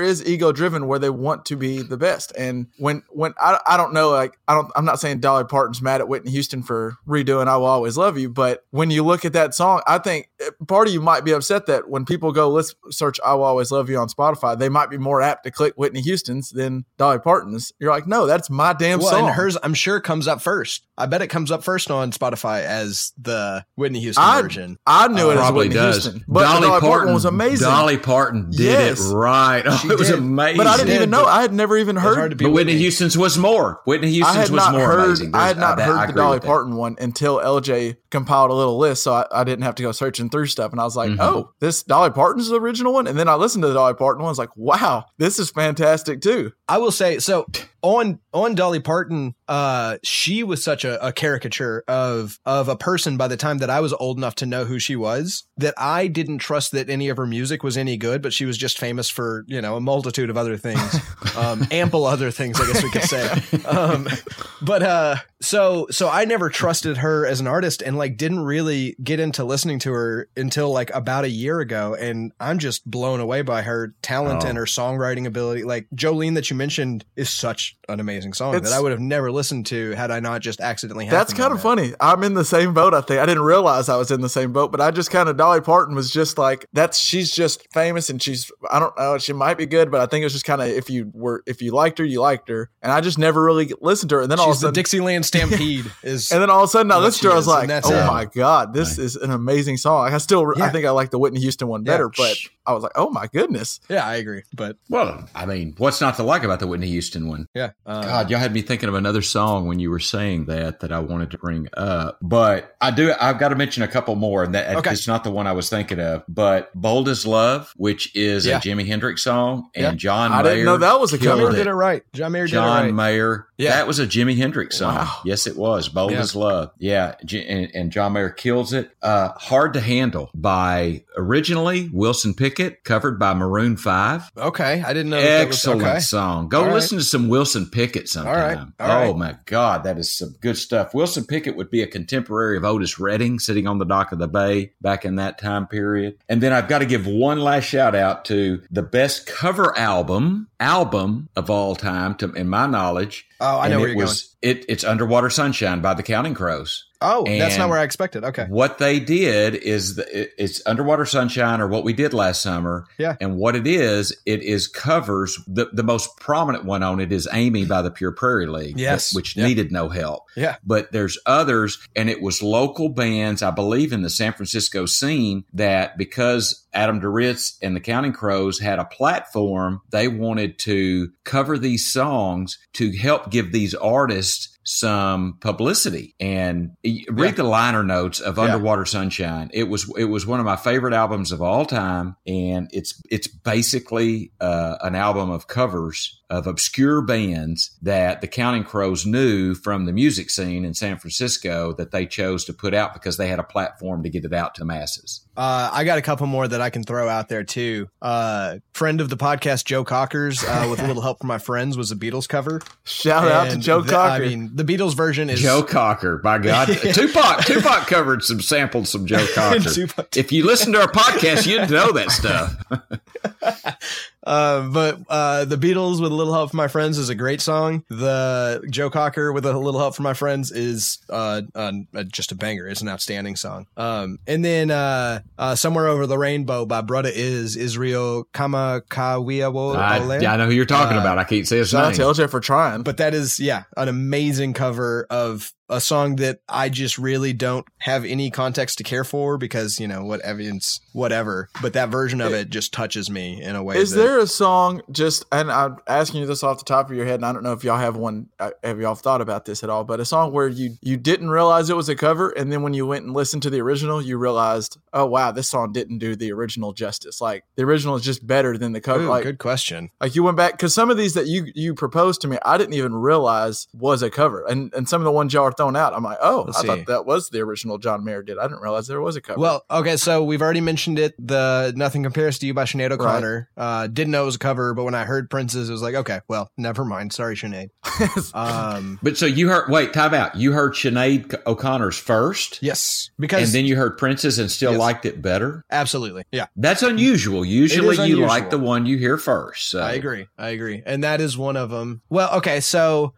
is ego driven where they want to be the best. And when I don't know, like I'm not saying Dolly Parton's mad at Whitney Houston for redoing "I Will Always Love You," but when you look at that song, I think part of you might be upset that when people go, let's search "I Will Always Love You" on Spotify, they might be more apt to click Whitney Houston's than Dolly Parton's. You're like, no, that's my damn song. And hers, I'm sure, comes up first. I bet it comes up first on Spotify as the Whitney Houston version. I knew it as Whitney Houston. But Dolly Parton was amazing. Dolly Parton did it right. Oh, it was amazing. But I didn't even know. I had never even heard. But Whitney Houston's was more. Whitney Houston's was more amazing. I had not heard the Dolly Parton one until LJ compiled a little list, so I didn't have to go searching through stuff. And I was like, oh, this Dolly Parton's the original one? And then I listened to the Dolly Parton one. I was like, wow, this is fantastic too. I will say, so on Dolly Parton, she was such a caricature of a person by the time that I was old enough to know who she was, that I didn't trust that any of her music was any good, but she was just famous for, a multitude of other things, ample other things, I guess we could say. So I never trusted her as an artist and like didn't really get into listening to her until like about a year ago. And I'm just blown away by her talent and her songwriting ability. Like Jolene that you mentioned is such such an amazing song that I would have never listened to had I not just accidentally. That's kind of funny. I'm in the same boat. I think I didn't realize I was in the same boat, but I just kind of Dolly Parton was just like that's. She's just famous, and she's I don't know. She might be good, but I think it was just kind of if you liked her, you liked her. And I just never really listened to her. And then all of a sudden, the Dixieland Stampede is. And then all of a sudden, I listened to her. I was like, oh my god, this is an amazing song. I still I think I like the Whitney Houston one better, but I was like, oh my goodness. Yeah, I agree. But well, I mean, what's not to like about the Whitney Houston one? Yeah. God, y'all had me thinking of another song when you were saying that I wanted to bring up. But I've got to mention a couple more, and that it's not the one I was thinking of. But Bold as Love, which is a Jimi Hendrix song, and John Mayer. I didn't know that was a cover. John Mayer did it right. Yeah. That was a Jimi Hendrix song. Wow. Yes, it was. Bold as Love. Yeah. And John Mayer kills it. Hard to Handle by originally Wilson Pickett, covered by Maroon 5. Okay. I didn't know that was excellent song. Go listen to some Wilson Pickett sometime. All right. Oh, my God. That is some good stuff. Wilson Pickett would be a contemporary of Otis Redding sitting on the dock of the bay back in that time period. And then I've got to give one last shout out to the best cover album of all time, in my knowledge. Oh, I know where you're going. It's Underwater Sunshine by the Counting Crows. Oh, and that's not where I expected. Okay. What they did is it's Underwater Sunshine, or What We Did Last Summer. Yeah. And what it is covers. The most prominent one on it is Amy by the Pure Prairie League, which needed no help. Yeah. But there's others, and it was local bands, I believe, in the San Francisco scene that because Adam DeRitz and the Counting Crows had a platform, they wanted to cover these songs to help give these artists some publicity. And read the liner notes of Underwater Sunshine. It was one of my favorite albums of all time, and it's basically an album of covers of obscure bands that the Counting Crows knew from the music scene in San Francisco that they chose to put out because they had a platform to get it out to masses. I got a couple more that I can throw out there too. Friend of the podcast, Joe Cockers, with a little help from my friends, was a Beatles cover. Shout out to Joe Cocker. I mean, the Beatles version is Joe Cocker. By God, Tupac covered sampled some Joe Cocker. If you listen to our podcast, you'd know that stuff. But the Beatles with a little help from my friends is a great song. The Joe Cocker with a little help from my friends is just a banger. It's an outstanding song. And then Somewhere Over the Rainbow by Brother Israel Kamakawiawo. I know who you're talking about. I can't say his name. I told you for trying, but that is an amazing cover of a song that I just really don't have any context to care for because, whatever. But that version of it just touches me in a way. Is there a song and I'm asking you this off the top of your head, and I don't know if y'all have one, have y'all thought about this at all, but a song where you didn't realize it was a cover, and then when you went and listened to the original, you realized, oh, wow, this song didn't do the original justice. Like, the original is just better than the cover. Ooh, good question. Like, you went back, because some of these that you proposed to me, I didn't even realize was a cover. And some of the ones y'all thrown out. I'm like, oh, I thought that was the original John Mayer did. I didn't realize there was a cover. Well, okay, so we've already mentioned it. The Nothing Compares to You by Sinead O'Connor. Right. Didn't know it was a cover, but when I heard Prince's, it was like, okay, well, never mind. Sorry, Sinead. But so you heard, time out. You heard Sinead O'Connor's first? Yes. And then you heard Prince's and still liked it better? Absolutely. Yeah. That's unusual. Usually you like the one you hear first. So. I agree. And that is one of them. Well, okay, so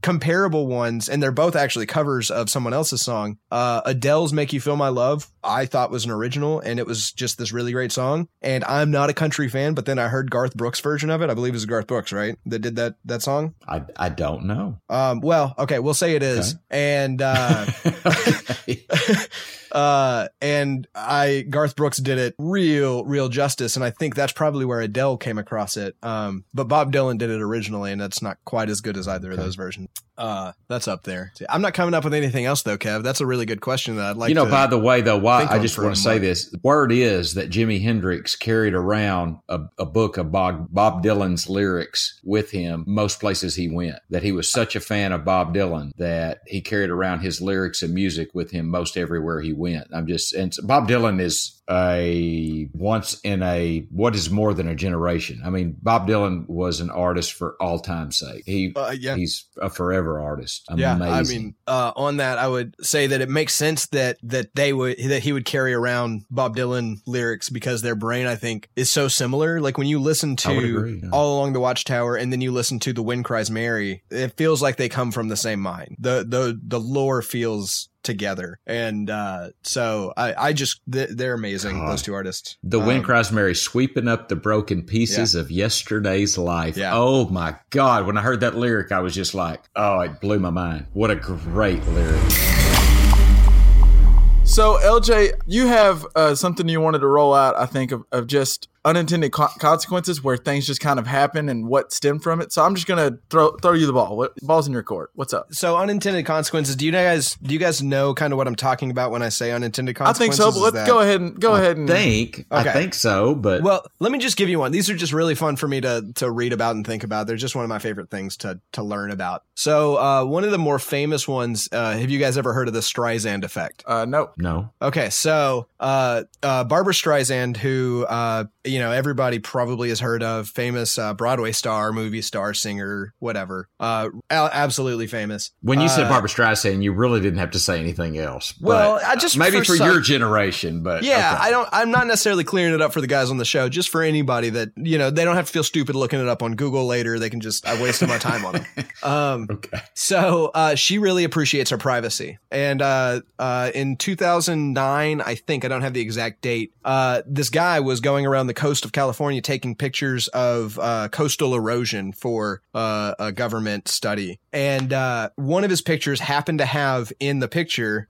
comparable ones, and they're both actually covers of someone else's song. Adele's Make You Feel My Love, I thought was an original, and it was just this really great song. And I'm not a country fan, but then I heard Garth Brooks' version of it. I believe it was Garth Brooks, right? That did that song? I don't know. Well, okay, we'll say it is. Okay. And Garth Brooks did it real justice, and I think that's probably where Adele came across it. But Bob Dylan did it originally, and that's not quite as good as either of those versions. That's up there. I'm not coming up with anything else though, Kev. That's a really good question that I'd like to by the way though, why I just want to say this. Word is that Jimi Hendrix carried around a book of Bob Dylan's lyrics with him most places he went, that he was such a fan of Bob Dylan that he carried around his lyrics and music with him most everywhere he went. And Bob Dylan is a once in a what is more than a generation. I mean, Bob Dylan was an artist for all time's sake. He's a forever cover artist. Amazing. Yeah, I mean, on that, I would say that it makes sense that he would carry around Bob Dylan lyrics because their brain, I think, is so similar. Like when you listen to All Along the Watchtower and then you listen to The Wind Cries Mary, it feels like they come from the same mind. The lore feels together, and so I just they're amazing. God. Those two artists, The Wind Cries Mary, sweeping up the broken pieces of yesterday's life. Yeah. Oh my God, when I heard that lyric, I was just like, oh, it blew my mind. What a great lyric. So LJ, you have something you wanted to roll out, I think, of just unintended consequences where things just kind of happen and what stemmed from it. So I'm just going to throw you the ball. Ball's in your court. What's up? So unintended consequences. Do you guys know kind of what I'm talking about when I say unintended consequences? I think so, but let's go ahead and think. Okay. I think so, but well, let me just give you one. These are just really fun for me to read about and think about. They're just one of my favorite things to learn about. So one of the more famous ones, have you guys ever heard of the Streisand effect? No. Okay. So Barbra Streisand, who, you know, everybody probably has heard of, famous Broadway star, movie star, singer, whatever. Absolutely famous. When you said Barbra Streisand, you really didn't have to say anything else. Well, I just maybe for your generation, but yeah, okay. I'm not necessarily clearing it up for the guys on the show. Just for anybody that, you know, they don't have to feel stupid looking it up on Google later. They can just I wasted my time on them. Okay. So she really appreciates her privacy, and in 2009, I think, I don't have the exact date. This guy was going around the coast of California taking pictures of coastal erosion for a government study. And one of his pictures happened to have in the picture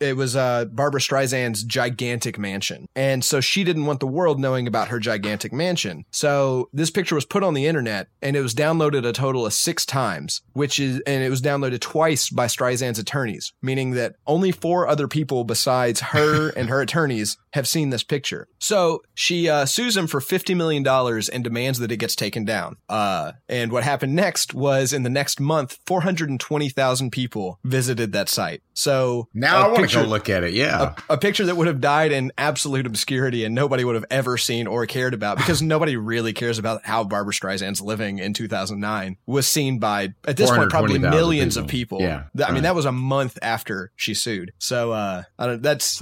it was Barbra Streisand's gigantic mansion. And so she didn't want the world knowing about her gigantic mansion. So this picture was put on the internet, and it was downloaded a total of 6 times, and it was downloaded twice by Streisand's attorneys, meaning that only 4 other people besides her and her attorneys have seen this picture. So she sues him for $50 million and demands that it gets taken down. And what happened next was, in the next month, 420,000 people visited that site. So now I want to go look at it. Yeah. A picture that would have died in absolute obscurity and nobody would have ever seen or cared about, because nobody really cares about how Barbra Streisand's living in 2009, was seen by, at this point, probably millions of people. Yeah. I mean, that was a month after she sued. So that's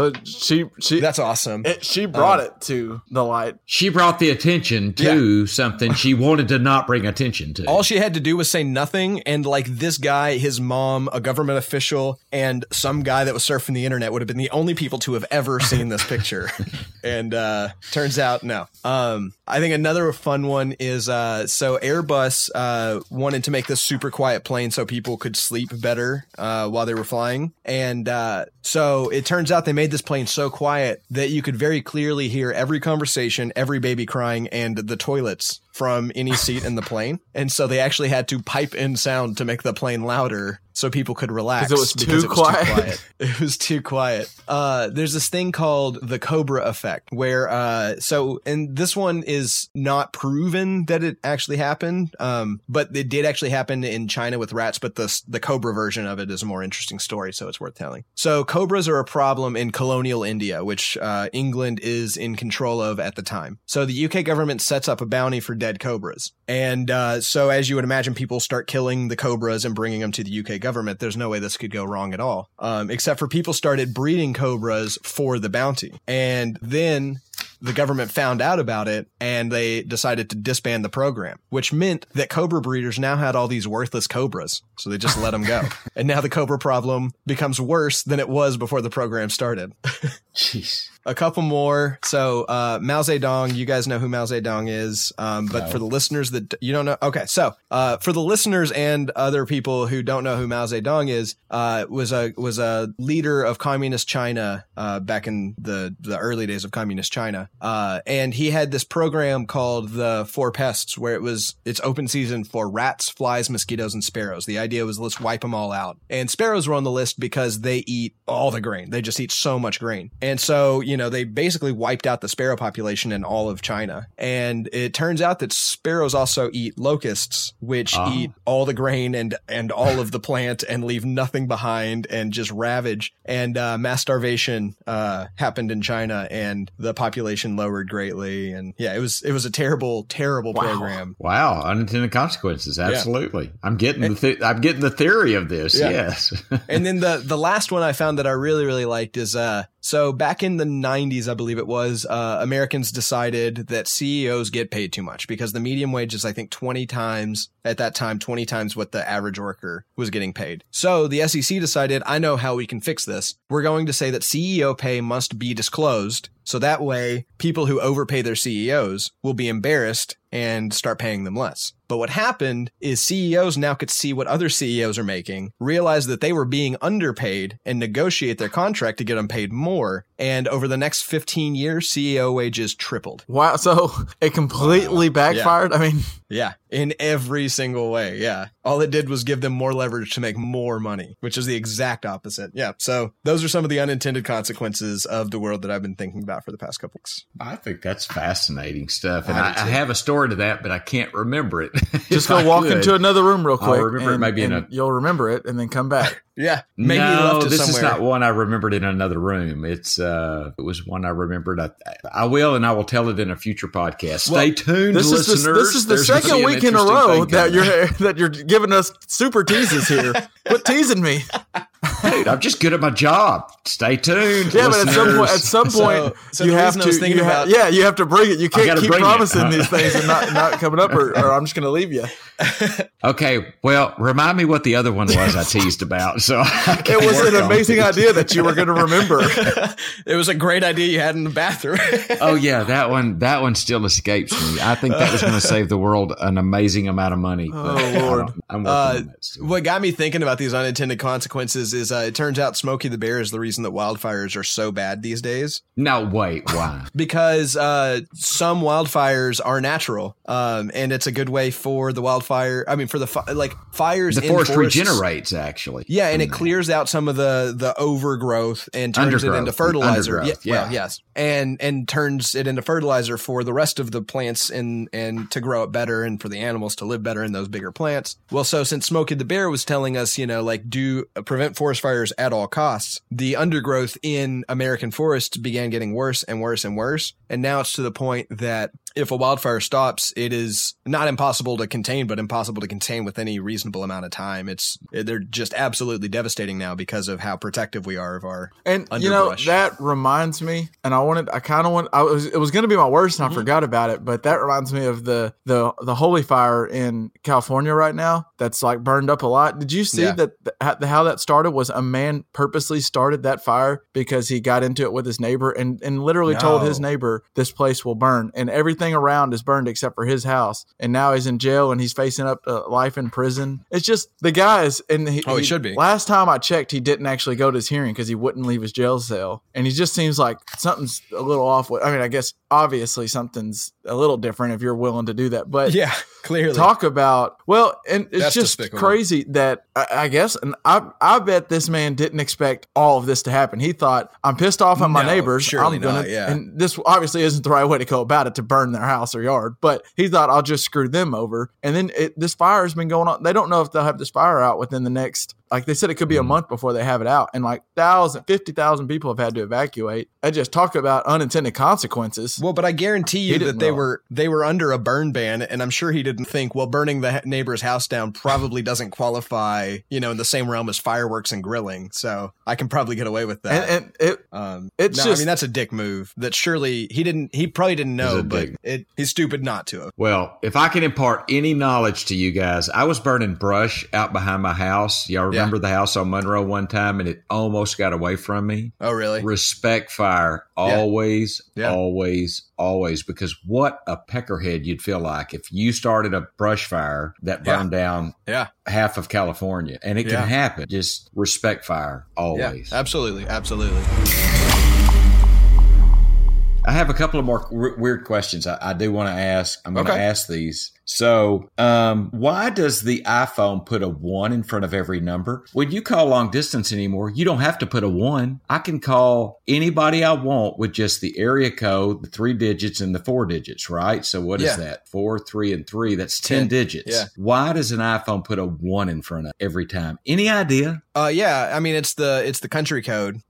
awesome. She brought it to the light. She brought the attention to something she wanted to not bring attention to. All she had to do was say nothing. And like this guy, his mom, a government official, and some guy that was surfing the internet would have been the only people to have ever seen this picture. And turns out, no. I think another fun one is, so Airbus wanted to make this super quiet plane so people could sleep better while they were flying. And so it turns out they made this plane so quiet that you could very clearly hear every conversation, every baby crying, and the toilets from any seat in the plane. And so they actually had to pipe in sound to make the plane louder so people could relax. Because it was too quiet. It was too quiet. There's this thing called the Cobra effect where, and this one is not proven that it actually happened, but it did actually happen in China with rats, but the Cobra version of it is a more interesting story, so it's worth telling. So cobras are a problem in colonial India, which England is in control of at the time. So the UK government sets up a bounty for dead cobras. And so as you would imagine, people start killing the cobras and bringing them to the UK government. There's no way this could go wrong at all, except for people started breeding cobras for the bounty. And then the government found out about it and they decided to disband the program, which meant that cobra breeders now had all these worthless cobras. So they just let them go. And now the cobra problem becomes worse than it was before the program started. Jeez. A couple more. So Mao Zedong, you guys know who Mao Zedong is. But for the listeners that you don't know. Okay. So for the listeners and other people who don't know who Mao Zedong is, was a leader of communist China back in the early days of communist China. And he had this program called the Four Pests, where it's open season for rats, flies, mosquitoes, and sparrows. The idea was, let's wipe them all out. And sparrows were on the list because they eat all the grain. They just eat so much grain. And so, you know, they basically wiped out the sparrow population in all of China. And it turns out that sparrows also eat locusts, which eat all the grain and all of the plant and leave nothing behind and just ravage. And mass starvation happened in China, and the population lowered greatly. And yeah, it was a terrible, terrible program. Wow. Unintended consequences. Absolutely. Yeah. I'm getting the theory of this. Yeah. Yes. And then the last one I found that I really, really liked is, so back in the 90s, I believe it was, Americans decided that CEOs get paid too much because the median wage is, I think, 20 times what the average worker was getting paid. So the SEC decided, I know how we can fix this. We're going to say that CEO pay must be disclosed. So that way, people who overpay their CEOs will be embarrassed and start paying them less. But what happened is CEOs now could see what other CEOs are making, realize that they were being underpaid, and negotiate their contract to get them paid more. And over the next 15 years, CEO wages tripled. Wow. So it completely backfired? Yeah. I mean... Yeah. In every single way. Yeah. All it did was give them more leverage to make more money, which is the exact opposite. Yeah. So those are some of the unintended consequences of the world that I've been thinking about for the past couple weeks. I think that's fascinating stuff. And I have a story to that, but I can't remember it. Just go walk into another room real quick. I'll remember you'll remember it and then come back. Yeah. Maybe no, this somewhere. Is not one I remembered in another room. It's it was one I remembered. I will tell it in a future podcast. Well, stay tuned, listeners. This is the second week in a row that you're giving us super teases here. Quit teasing me. Dude, I'm just good at my job. Stay tuned. Yeah, listeners. But at some point so you have to. You have to bring it. You can't keep promising these things and not coming up, or I'm just going to leave you. Okay. Well, remind me what the other one was I teased about. So it was an amazing idea that you were going to remember. It was a great idea you had in the bathroom. Oh yeah, that one still escapes me. I think that was going to save the world an amazing amount of money. Oh Lord, I'm working on that still. What got me thinking about these unintended consequences is it turns out Smokey the Bear is the reason that wildfires are so bad these days. No, wait, why? Because some wildfires are natural, and it's a good way for the wildfire. I mean, for fires. The forest regenerates actually. Yeah, and it clears out some of the overgrowth and turns it into fertilizer. Yeah, well, yes, and turns it into fertilizer for the rest of the plants and to grow it better and for the animals to live better in those bigger plants. Well, so since Smokey the Bear was telling us, you know, like prevent forest fires at all costs, the undergrowth in American forests began getting worse and worse and worse, and now it's to the point that if a wildfire stops, it is not impossible to contain, but impossible to contain with any reasonable amount of time. They're just absolutely devastating now because of how protective we are of our underbrush. You know, that reminds me, and it was going to be my worst and I forgot about it, but that reminds me of the holy fire in California right now that's like burned up a lot. Did you see that how that started was a man purposely started that fire because he got into it with his neighbor and literally told his neighbor, this place will burn, and everything around is burned except for his house, and now he's in jail and he's facing up life in prison. It's just the guy is, and he should be. Last time I checked, he didn't actually go to his hearing because he wouldn't leave his jail cell, and he just seems like something's a little off. I mean, I guess obviously something's a little different if you're willing to do that, but yeah, clearly talk about and it's that's just despicable. Crazy that I guess, and I bet this man didn't expect all of this to happen. He thought, I'm pissed off at my neighbors. Surely not. Yeah, and this obviously isn't the right way to go about it, to burn their house or yard, but he thought, I'll just screw them over. And then this fire has been going on. They don't know if they'll have this fire out within the next, like they said, it could be a month before they have it out, and like 50,000 people have had to evacuate. I just talk about unintended consequences. Well, but I guarantee you that they were under a burn ban, and I'm sure he didn't think, well, burning the neighbor's house down probably doesn't qualify, you know, in the same realm as fireworks and grilling, so I can probably get away with that. And I mean, that's a dick move that surely he probably didn't know, but he's stupid not to have. Well, if I can impart any knowledge to you guys, I was burning brush out behind my house. Y'all remember the house on Monroe one time, and it almost got away from me. Oh, really? Respect fire. Always, because what a peckerhead you'd feel like if you started a brush fire that burned down half of California, and it can happen. Just respect fire always. Yeah, absolutely. I have a couple of more weird questions I do want to ask. I'm going to ask these. So why does the iPhone put a 1 in front of every number? When you call long distance anymore, you don't have to put a 1. I can call anybody I want with just the area code, the 3 digits and the 4 digits, right? So what is that? 4, 3, and 3. That's 10 digits. Yeah. Why does an iPhone put a 1 in front of every time? Any idea? I mean, it's the country code.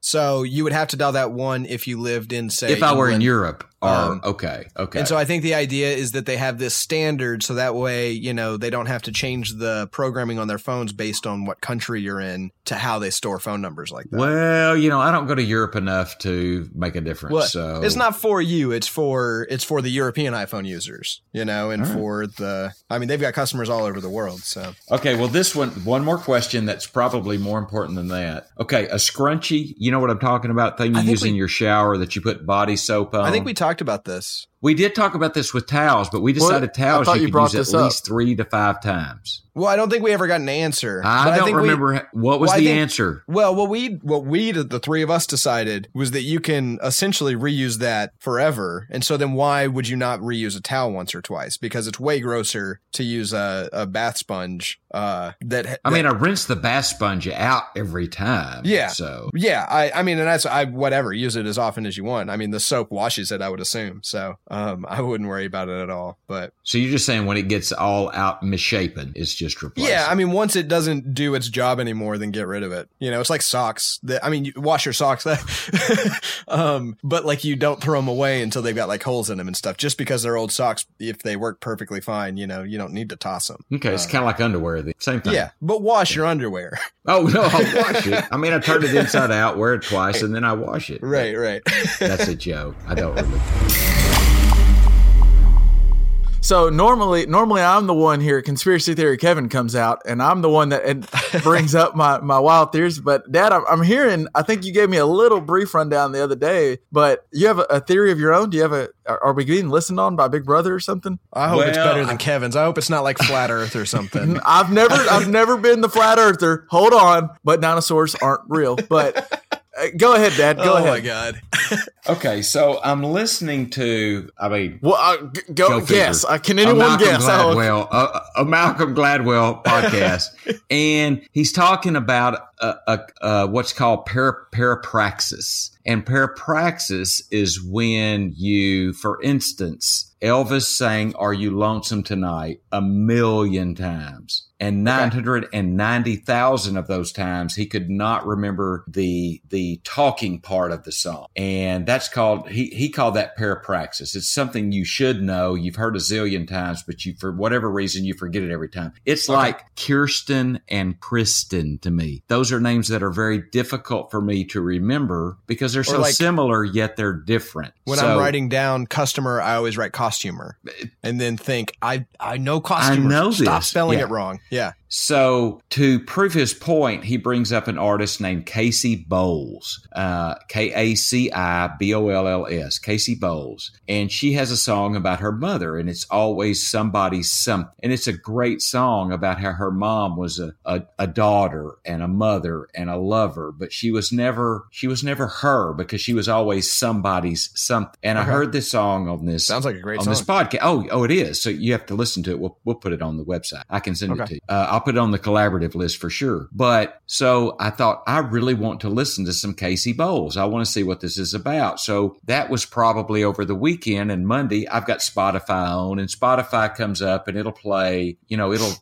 So you would have to dial that 1 if you lived in, say, if I were in Europe. Okay. And so I think the idea is that they have this standard so that way, you know, they don't have to change the programming on their phones based on what country you're in to how they store phone numbers like that. Well, you know, I don't go to Europe enough to make a difference. Well, so it's not for you. It's for the European iPhone users, you know, and I mean, they've got customers all over the world. So, okay. Well, this one more question that's probably more important than that. Okay. A scrunchie, you know what I'm talking about? Thing you use in your shower that you put body soap on. I think we talked about this. We did talk about this with towels, but we decided towels you could use at least 3 to 5 times. Well, I don't think we ever got an answer. I don't remember what was the answer. Well, what we the three of us decided was that you can essentially reuse that forever. And so then why would you not reuse a towel once or twice? Because it's way grosser to use a bath sponge. I rinse the bath sponge out every time. Yeah. So yeah, I use it as often as you want. I mean, the soap washes it, I would assume. So I wouldn't worry about it at all. But so you're just saying when it gets all out misshapen, it's just replace it. Yeah, I mean, once it doesn't do its job anymore, then get rid of it. You know, it's like socks. You wash your socks, but like you don't throw them away until they've got like holes in them and stuff. Just because they're old socks, if they work perfectly fine, you know, you don't need to toss them. Okay, it's kind of like underwear, the same thing. Yeah, but wash your underwear. Oh no, I'll wash it. I mean, I turn it inside out, wear it twice, and then I wash it. Right. That's a joke. I don't really. So normally I'm the one here at Conspiracy Theory. Kevin comes out, and I'm the one that brings up my wild theories. But, Dad, I'm hearing – I think you gave me a little brief rundown the other day, but you have a theory of your own? Do you have are we getting listened on by Big Brother or something? I hope it's better than Kevin's. I hope it's not like Flat Earth or something. I've never been the Flat Earther. Hold on. But dinosaurs aren't real. But – go ahead, Dad. Go ahead. Oh, my God. Okay, so I'm listening to, I mean. Well, go guess. Can anyone guess? A Malcolm Gladwell podcast. And he's talking about what's called parapraxis. And parapraxis is when you, for instance, Elvis sang "Are You Lonesome Tonight" 1,000,000 times. And 990,000 of those times, he could not remember the talking part of the song. And that's called, he called that parapraxis. It's something you should know. You've heard a zillion times, but you, for whatever reason, you forget it every time. It's like Kirsten and Kristen to me. Those are names that are very difficult for me to remember because they're so like, similar, yet they're different. When I'm writing down customer, I always write costumer and then think, I know costumer. I know this. Stop spelling it wrong. Yeah. So to prove his point, he brings up an artist named Casey Bowles, K-A-C-I-B-O-L-L-S, Casey Bowles. And she has a song about her mother, and it's always somebody something. And it's a great song about how her mom was a daughter and a mother and a lover, but she was never her because she was always somebody's something. And I heard this song on this. Sounds like a great song. On this podcast. Oh, it is. So you have to listen to it. We'll put it on the website. I can send it to you. I'll put it on the collaborative list for sure. But so I thought, I really want to listen to some Casey Bowles. I want to see what this is about. So that was probably over the weekend, and Monday I've got Spotify on, and Spotify comes up and it'll play, you know, it'll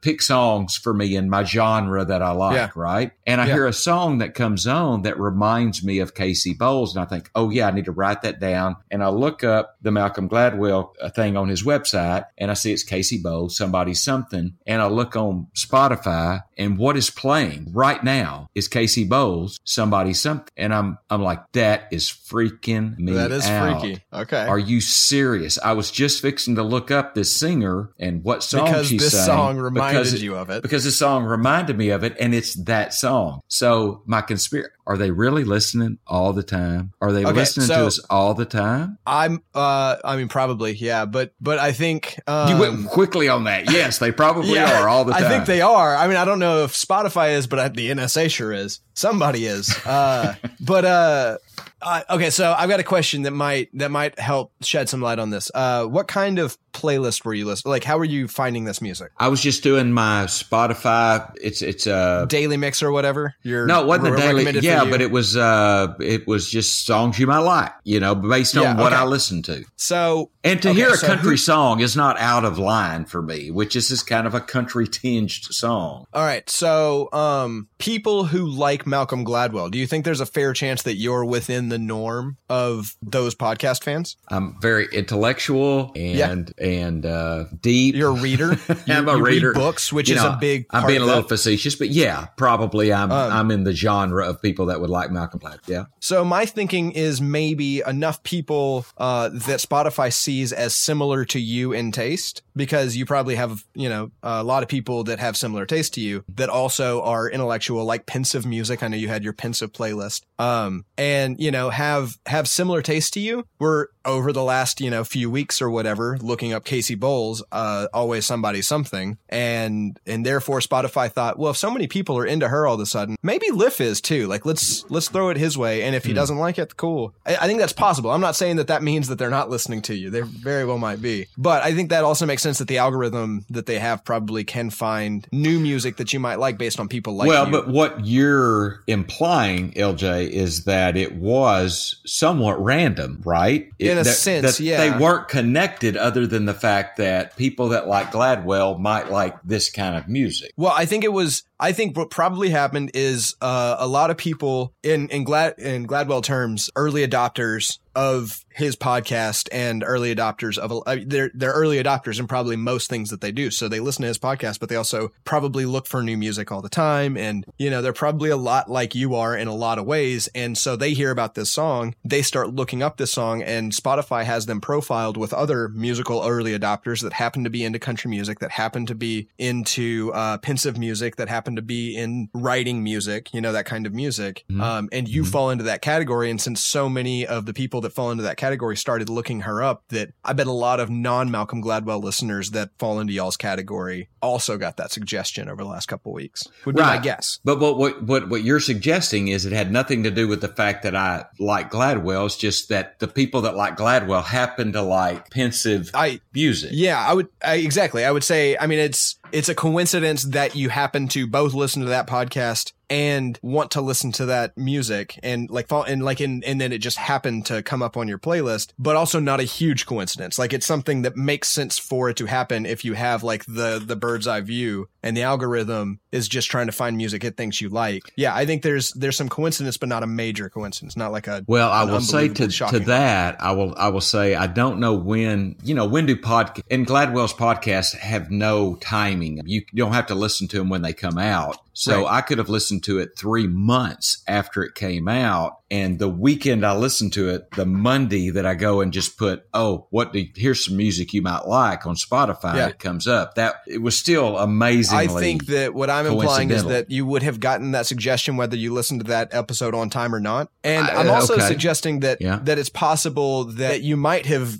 pick songs for me in my genre that I like, right? And I hear a song that comes on that reminds me of Casey Bowles, and I think, oh yeah, I need to write that down. And I look up the Malcolm Gladwell thing on his website, and I see it's Casey Bowles, somebody something, and I look on Spotify, and what is playing right now is Casey Bowles, somebody something. And I'm like, that is freaking me out. That is freaky. Okay. Are you serious? I was just fixing to look up this singer and what song she sang. Because this song reminded you of it. Because this song reminded me of it, and it's that song. So my conspiracy. Are they really listening all the time? Are they listening to us all the time? I mean, probably, yeah. But I think you went quickly on that. Yes, they probably are all the time. I think they are. I mean, I don't know if Spotify is, but the NSA sure is. Somebody is. But Okay, so I've got a question that might help shed some light on this. What kind of playlist were you listening? Like, how were you finding this music? I was just doing my Spotify. It's a daily mix or whatever. No, it wasn't a daily. Yeah, but it was just songs you might like, you know, based on what I listened to. So, and to hear a country song is not out of line for me, which is this kind of a country tinged song. All right, so people who like Malcolm Gladwell, do you think there's a fair chance that you're within the norm of those podcast fans? I'm very intellectual and deep. You're a reader. I'm a reader. Read books, which is a big. I'm being a little facetious, but yeah, probably I'm in the genre of people that would like Malcolm Gladwell. Yeah. So my thinking is maybe enough people that Spotify sees as similar to you in taste, because you probably have a lot of people that have similar taste to you that also are intellectual, like pensive music. I know you had your pensive playlist, and have similar taste to you. We're over the last few weeks or whatever looking up Casey Bowles, Always Somebody Something, and therefore Spotify thought, well, if so many people are into her all of a sudden, maybe Liff is too. Like, let's throw it his way, and if he doesn't like it, cool. I think that's possible. I'm not saying that means that they're not listening to you. They very well might be, but I think that also makes sense that the algorithm that they have probably can find new music that you might like based on people like you. Well, but what you're implying, LJ, is that it was somewhat random, right? In a sense, they weren't connected other than the fact that people that like Gladwell might like this kind of music. Well, I think what probably happened is a lot of people in Gladwell terms, early adopters of his podcast and early adopters of they're early adopters in probably most things that they do. So they listen to his podcast, but they also probably look for new music all the time. And, they're probably a lot like you are in a lot of ways. And so they hear about this song. They start looking up this song, and Spotify has them profiled with other musical early adopters that happen to be into country music, that happen to be into pensive music, that happen to be in writing music, that kind of music. Mm-hmm. And you fall into that category. And since so many of the people that fall into that category started looking her up, that I bet a lot of non-Malcolm Gladwell listeners that fall into y'all's category also got that suggestion over the last couple of weeks, would be my guess. But what you're suggesting is it had nothing to do with the fact that I like Gladwell. It's just that the people that like Gladwell happen to like pensive music. Yeah, exactly. I would say, it's a coincidence that you happen to both listen to that podcast and want to listen to that music and then it just happened to come up on your playlist, but also not a huge coincidence. Like, it's something that makes sense for it to happen if you have like the bird's eye view and the algorithm is just trying to find music it thinks you like. Yeah, I think there's some coincidence, but not a major coincidence, not like a. Well, I will say to that, I will say I don't know when do podcasts and Gladwell's podcasts have no timing. You don't have to listen to them when they come out. So right. I could have listened to it 3 months after it came out. And the weekend I listened to it, the Monday that I go and just put, here's some music you might like on Spotify. Yeah. It comes up. It was still amazingly coincidental. I think that what I'm implying is that you would have gotten that suggestion whether you listened to that episode on time or not. And I'm also suggesting that it's possible that you might have,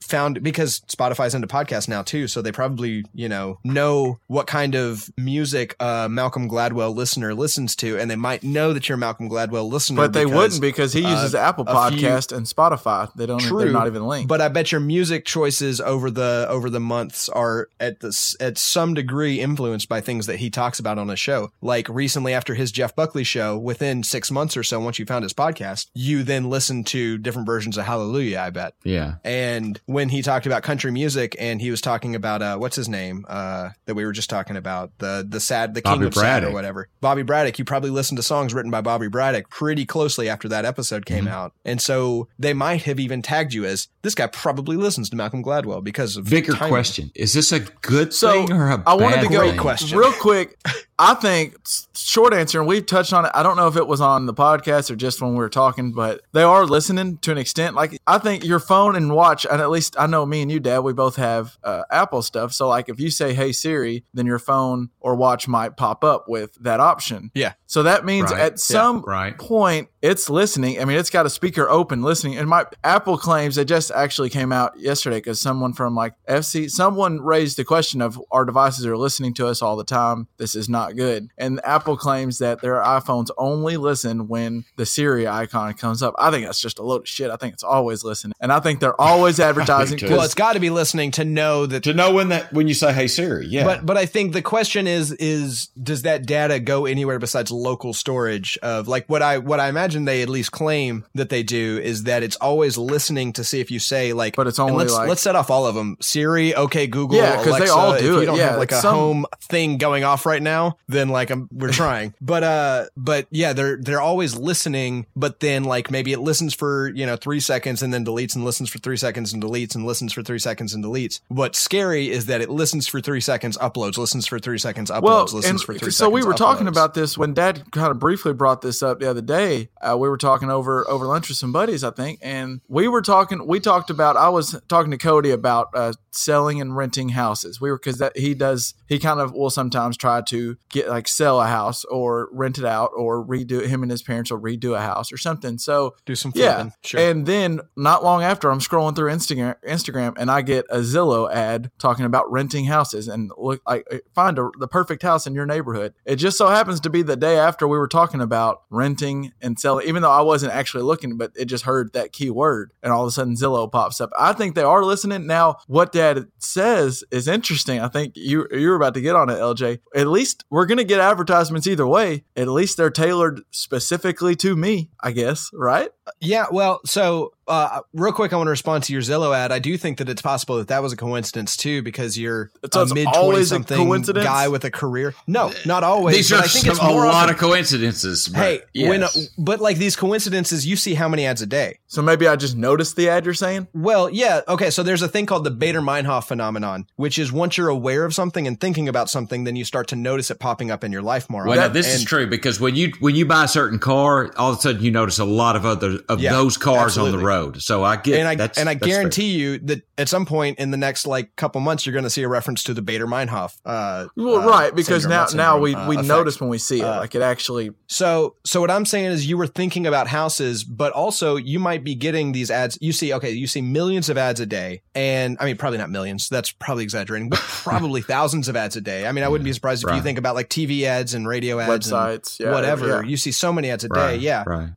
found, because Spotify's into podcasts now too. So they probably, know what kind of music Malcolm Gladwell listener listens to. And they might know that you're a Malcolm Gladwell listener. But they wouldn't, because he uses Apple Podcast and Spotify. They're not even linked. But I bet your music choices over the months are at some degree influenced by things that he talks about on a show. Like recently after his Jeff Buckley show, within 6 months or so, once you found his podcast, you then listened to different versions of Hallelujah, I bet. Yeah. And when he talked about country music, and he was talking about what's his name that we were just talking about, the King of Sad or whatever, Bobby Braddock, you probably listened to songs written by Bobby Braddock pretty closely after that episode came out. And so they might have even tagged you as, this guy probably listens to Malcolm Gladwell because of bigger timing. Question. Is this a good thing or a bad thing? I wanted to go question. Real quick. I think, short answer, and we touched on it, I don't know if it was on the podcast or just when we were talking, but they are listening to an extent. Like, I think your phone and watch, and at least I know me and you, Dad, we both have Apple stuff. So, like, if you say, hey, Siri, then your phone or watch might pop up with that option. Yeah. So that means at some point, it's listening. I mean, it's got a speaker open listening. And Apple claims they just actually came out yesterday because someone from like FC, someone raised the question of our devices are listening to us all the time. This is not good. And Apple claims that their iPhones only listen when the Siri icon comes up. I think that's just a load of shit. I think it's always listening. And I think they're always advertising. Well, it's got to be listening to know that. To know when you say, hey, Siri. Yeah. But I think the question is does that data go anywhere besides local storage of like what I imagine they at least claim that they do is that it's always listening to see if you say like, but it's only let's set off all of them. Siri. Okay. Google. Yeah. Cause Alexa, they all do it. If you don't have like a home thing going off right now, then like we're trying, but yeah, they're always listening, but then like maybe it listens for, 3 seconds and then deletes and listens for 3 seconds and deletes and listens for 3 seconds and deletes. What's scary is that it listens for 3 seconds, uploads, listens for 3 seconds, uploads, listens for 3 seconds. So we were talking about this when Dad kind of briefly brought this up the other day. We were talking over lunch with some buddies, I think. And I was talking to Cody about selling and renting houses. He sometimes try to get like sell a house or rent it out or redo it. Him and his parents will redo a house or something. So do some flipping. Sure. And then not long after I'm scrolling through Instagram and I get a Zillow ad talking about renting houses and find the perfect house in your neighborhood. It just so happens to be the day after we were talking about renting and selling, even though I wasn't actually looking, but it just heard that key word and all of a sudden Zillow pops up. I think they are listening. Now, what Dad says is interesting. I think you're about to get on it, LJ. At least we're going to get advertisements either way. At least they're tailored specifically to me, I guess, right? Yeah, well, so real quick, I want to respond to your Zillow ad. I do think that it's possible that was a coincidence too, because you're a mid-20-something guy with a career. No, not always. These are a lot of coincidences. But hey, yes. But like these coincidences, you see how many ads a day. So maybe I just noticed the ad you're saying? Well, yeah. Okay, so there's a thing called the Bader-Meinhof phenomenon, which is once you're aware of something and thinking about something, then you start to notice it popping up in your life more often. Well, this is true, because when you buy a certain car, all of a sudden you notice a lot of those cars on the road. So I get, and I guarantee you that at some point in the next like couple months, you're going to see a reference to the Bader-Meinhof. Right, because syndrome, now we notice when we see it, like it actually. So what I'm saying is, you were thinking about houses, but also you might be getting these ads. You see millions of ads a day, and I mean probably not millions. That's probably exaggerating, but probably thousands of ads a day. I mean, I wouldn't be surprised if you think about like TV ads and radio ads, websites, and whatever. Yeah. You see so many ads a day. Yeah, right.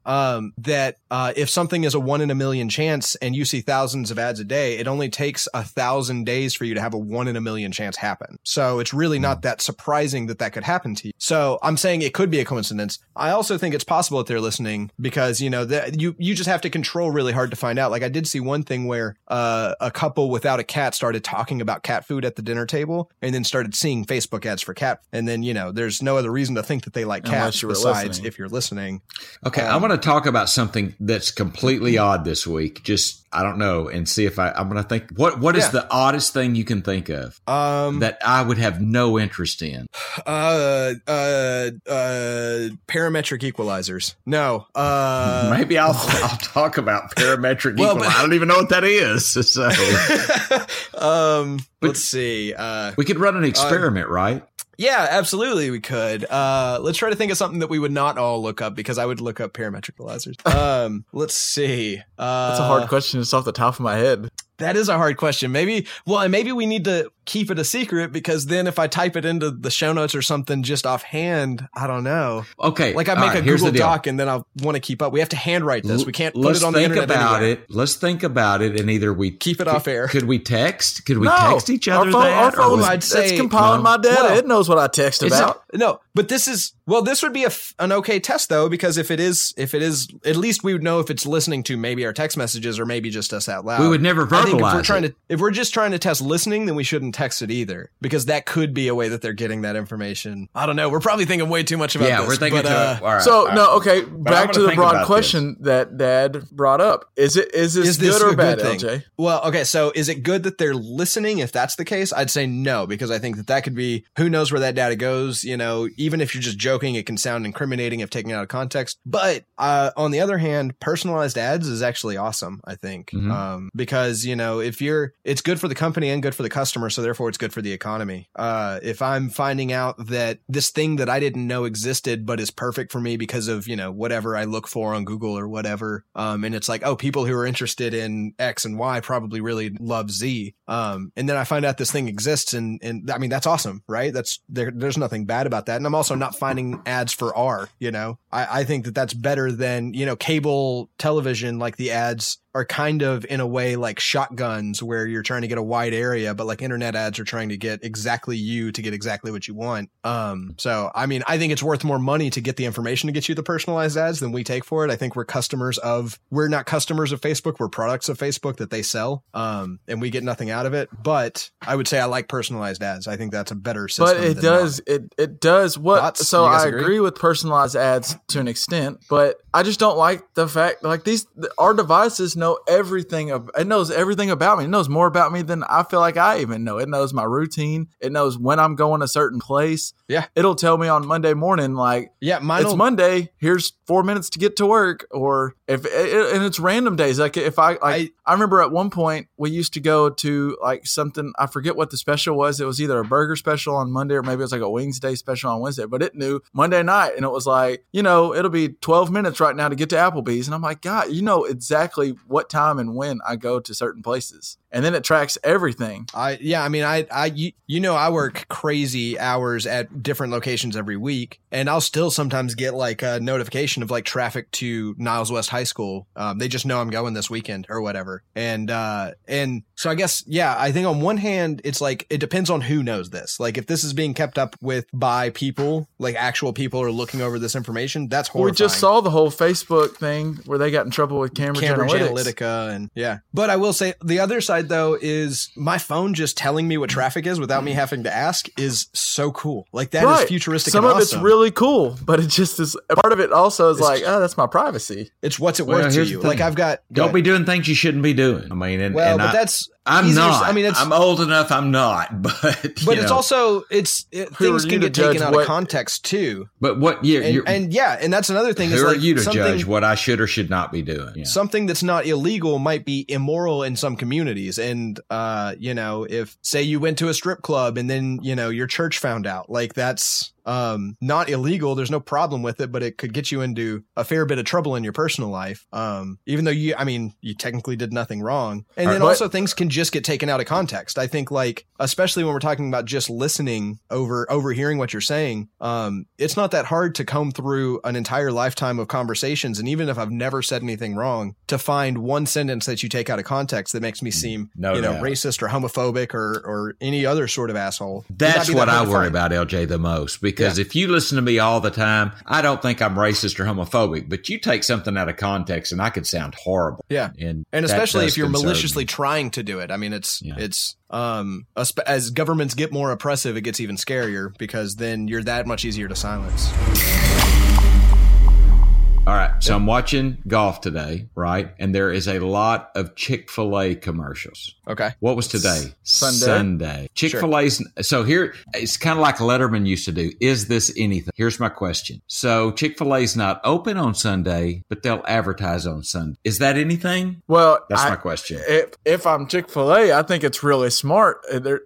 That if something is a 1 in a million chance and you see thousands of ads a day, it only takes 1,000 days for you to have a 1 in a million chance happen. So it's really not that surprising that could happen to you. So I'm saying it could be a coincidence. I also think it's possible that they're listening because, you just have to control really hard to find out. Like I did see one thing where a couple without a cat started talking about cat food at the dinner table and then started seeing Facebook ads for cat. And then, there's no other reason to think that they like cats besides listening. If you're listening. Okay. I want to talk about something that's completely odd this week. Just, I don't know, and see if I'm going to think, what is the oddest thing you can think of that I would have no interest in? Parametric equalizers. No. Maybe I'll talk about parametric equalizers. I don't even know what that is. So. Let's see. We could run an experiment, right? Yeah, absolutely we could. Let's try to think of something that we would not all look up, because I would look up parametric equalizers. Let's see. That's a hard question. It's off the top of my head. That is a hard question. Maybe we need to keep it a secret, because then if I type it into the show notes or something just offhand, I don't know. Okay. Like I make a Google Doc and then I'll want to keep up. We have to handwrite this. We can't put it on the internet. Let's think about it. And either we keep it off air. Could we text? Text each other? Our phone, I'd say. It's compiling my data. It knows what I text about. No, but this is, this would be an okay test though, because if it is, at least we would know if it's listening to maybe our text messages or maybe just us out loud. We would never verbalize. If we're just trying to test listening, then we shouldn't text it either, because that could be a way that they're getting that information. I don't know. We're probably thinking way too much about this. Yeah, we're thinking too. All right, okay. Back to the broad question that Dad brought up. Is this good or bad, LJ? Well, okay. So is it good that they're listening? If that's the case, I'd say no, because I think that could be, who knows where that data goes. Even if you're just joking joking. It can sound incriminating if taken out of context. But on the other hand, personalized ads is actually awesome, I think, because, you know, if you're it's good for the company and good for the customer. So therefore, it's good for the economy. If I'm finding out that this thing that I didn't know existed, but is perfect for me because of, you know, whatever I look for on Google or whatever. And it's like, oh, people who are interested in X and Y probably really love Z. And then I find out this thing exists. And I mean, that's awesome, right? That's there's nothing bad about that. And I'm also not finding ads for R, you know, I think that that's better than, you know, cable television, like the ads are kind of in a way like shotguns where you're trying to get a wide area, but like internet ads are trying to get exactly you to get exactly what you want. So, I mean, I think it's worth more money to get the information to get you the personalized ads than we take for it. I think we're not customers of Facebook. We're products of Facebook that they sell. And we get nothing out of it, but I would say I like personalized ads. I think that's a better system. But it does, it does what, Thoughts? So I agree with personalized ads to an extent, but I just don't like the fact like our devices know everything. It knows everything about me. It knows more about me than I feel like I even know. It knows my routine. It knows when I'm going a certain place. Yeah. It'll tell me on Monday morning, like, yeah, it's Monday. Here's 4 minutes to get to work. Or if it, and it's random days. Like if I remember at one point we used to go to like something, I forget what the special was. It was either a burger special on Monday or maybe it was like a Wings Day special on Wednesday, but it knew Monday night. And it was like, you know, it'll be 12 minutes right now to get to Applebee's. And I'm like, God, you know exactly what time and when I go to certain places. And then it tracks everything. I work crazy hours at different locations every week, and I'll still sometimes get like a notification of like traffic to Niles West High School. They just know I'm going this weekend or whatever. And so I guess, yeah, I think on one hand, it's like, it depends on who knows this. Like if this is being kept up with by people, like actual people are looking over this information, that's horrifying. We just saw the whole Facebook thing where they got in trouble with Cambridge Analytica. And yeah, but I will say the other side though is my phone just telling me what traffic is without me having to ask is so cool. Like that is futuristic. Some and of awesome. It's really cool, but it just is part of it also is it's like, oh, that's my privacy. It's what's it worth to you. Like I've got don't be doing things you shouldn't be doing. I mean, I'm old enough. I'm not, but it's also things can get taken out of context too. But what and that's another thing. Who are you to judge what I should or should not be doing? Yeah. Something that's not illegal might be immoral in some communities. And you know, if say you went to a strip club and then you know your church found out, like that's. Not illegal. There's no problem with it, but it could get you into a fair bit of trouble in your personal life. Even though you technically did nothing wrong. And then also things can just get taken out of context. I think like, especially when we're talking about just listening overhearing what you're saying. It's not that hard to comb through an entire lifetime of conversations. And even if I've never said anything wrong, to find one sentence that you take out of context that makes me seem, racist or homophobic or any other sort of asshole. That's what I worry about, LJ, the most, because if you listen to me all the time, I don't think I'm racist or homophobic, but you take something out of context and I could sound horrible. Yeah. And especially if you're maliciously trying to do it. I mean, as governments get more oppressive, it gets even scarier because then you're that much easier to silence. All right. So I'm watching golf today, right? And there is a lot of Chick-fil-A commercials. Okay. What was today? Sunday. Chick-fil-A's. Sure. So here, it's kind of like Letterman used to do. Is this anything? Here's my question. So Chick-fil-A's not open on Sunday, but they'll advertise on Sunday. Is that anything? Well, that's my question. If I'm Chick-fil-A, I think it's really smart. I think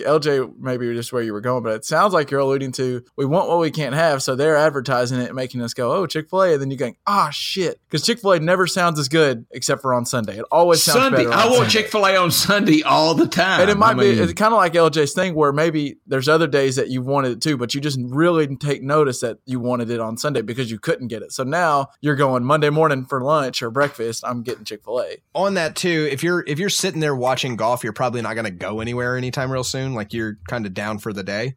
LJ, maybe just where you were going, but it sounds like you're alluding to, we want what we can't have. So they're advertising it and making us go, oh, Chick-fil-A. And then you're going, ah, shit. Because Chick-fil-A never sounds as good except for on Sunday. It always sounds better on Sunday. I want Chick-fil-A on Sunday all the time. And it might be it's kind of like LJ's thing where maybe there's other days that you wanted it too, but you just really didn't take notice that you wanted it on Sunday because you couldn't get it. So now you're going Monday morning for lunch or breakfast. I'm getting Chick-fil-A. On that too, if you're sitting there watching golf, you're probably not going to go anywhere anytime real soon. Like you're kind of down for the day.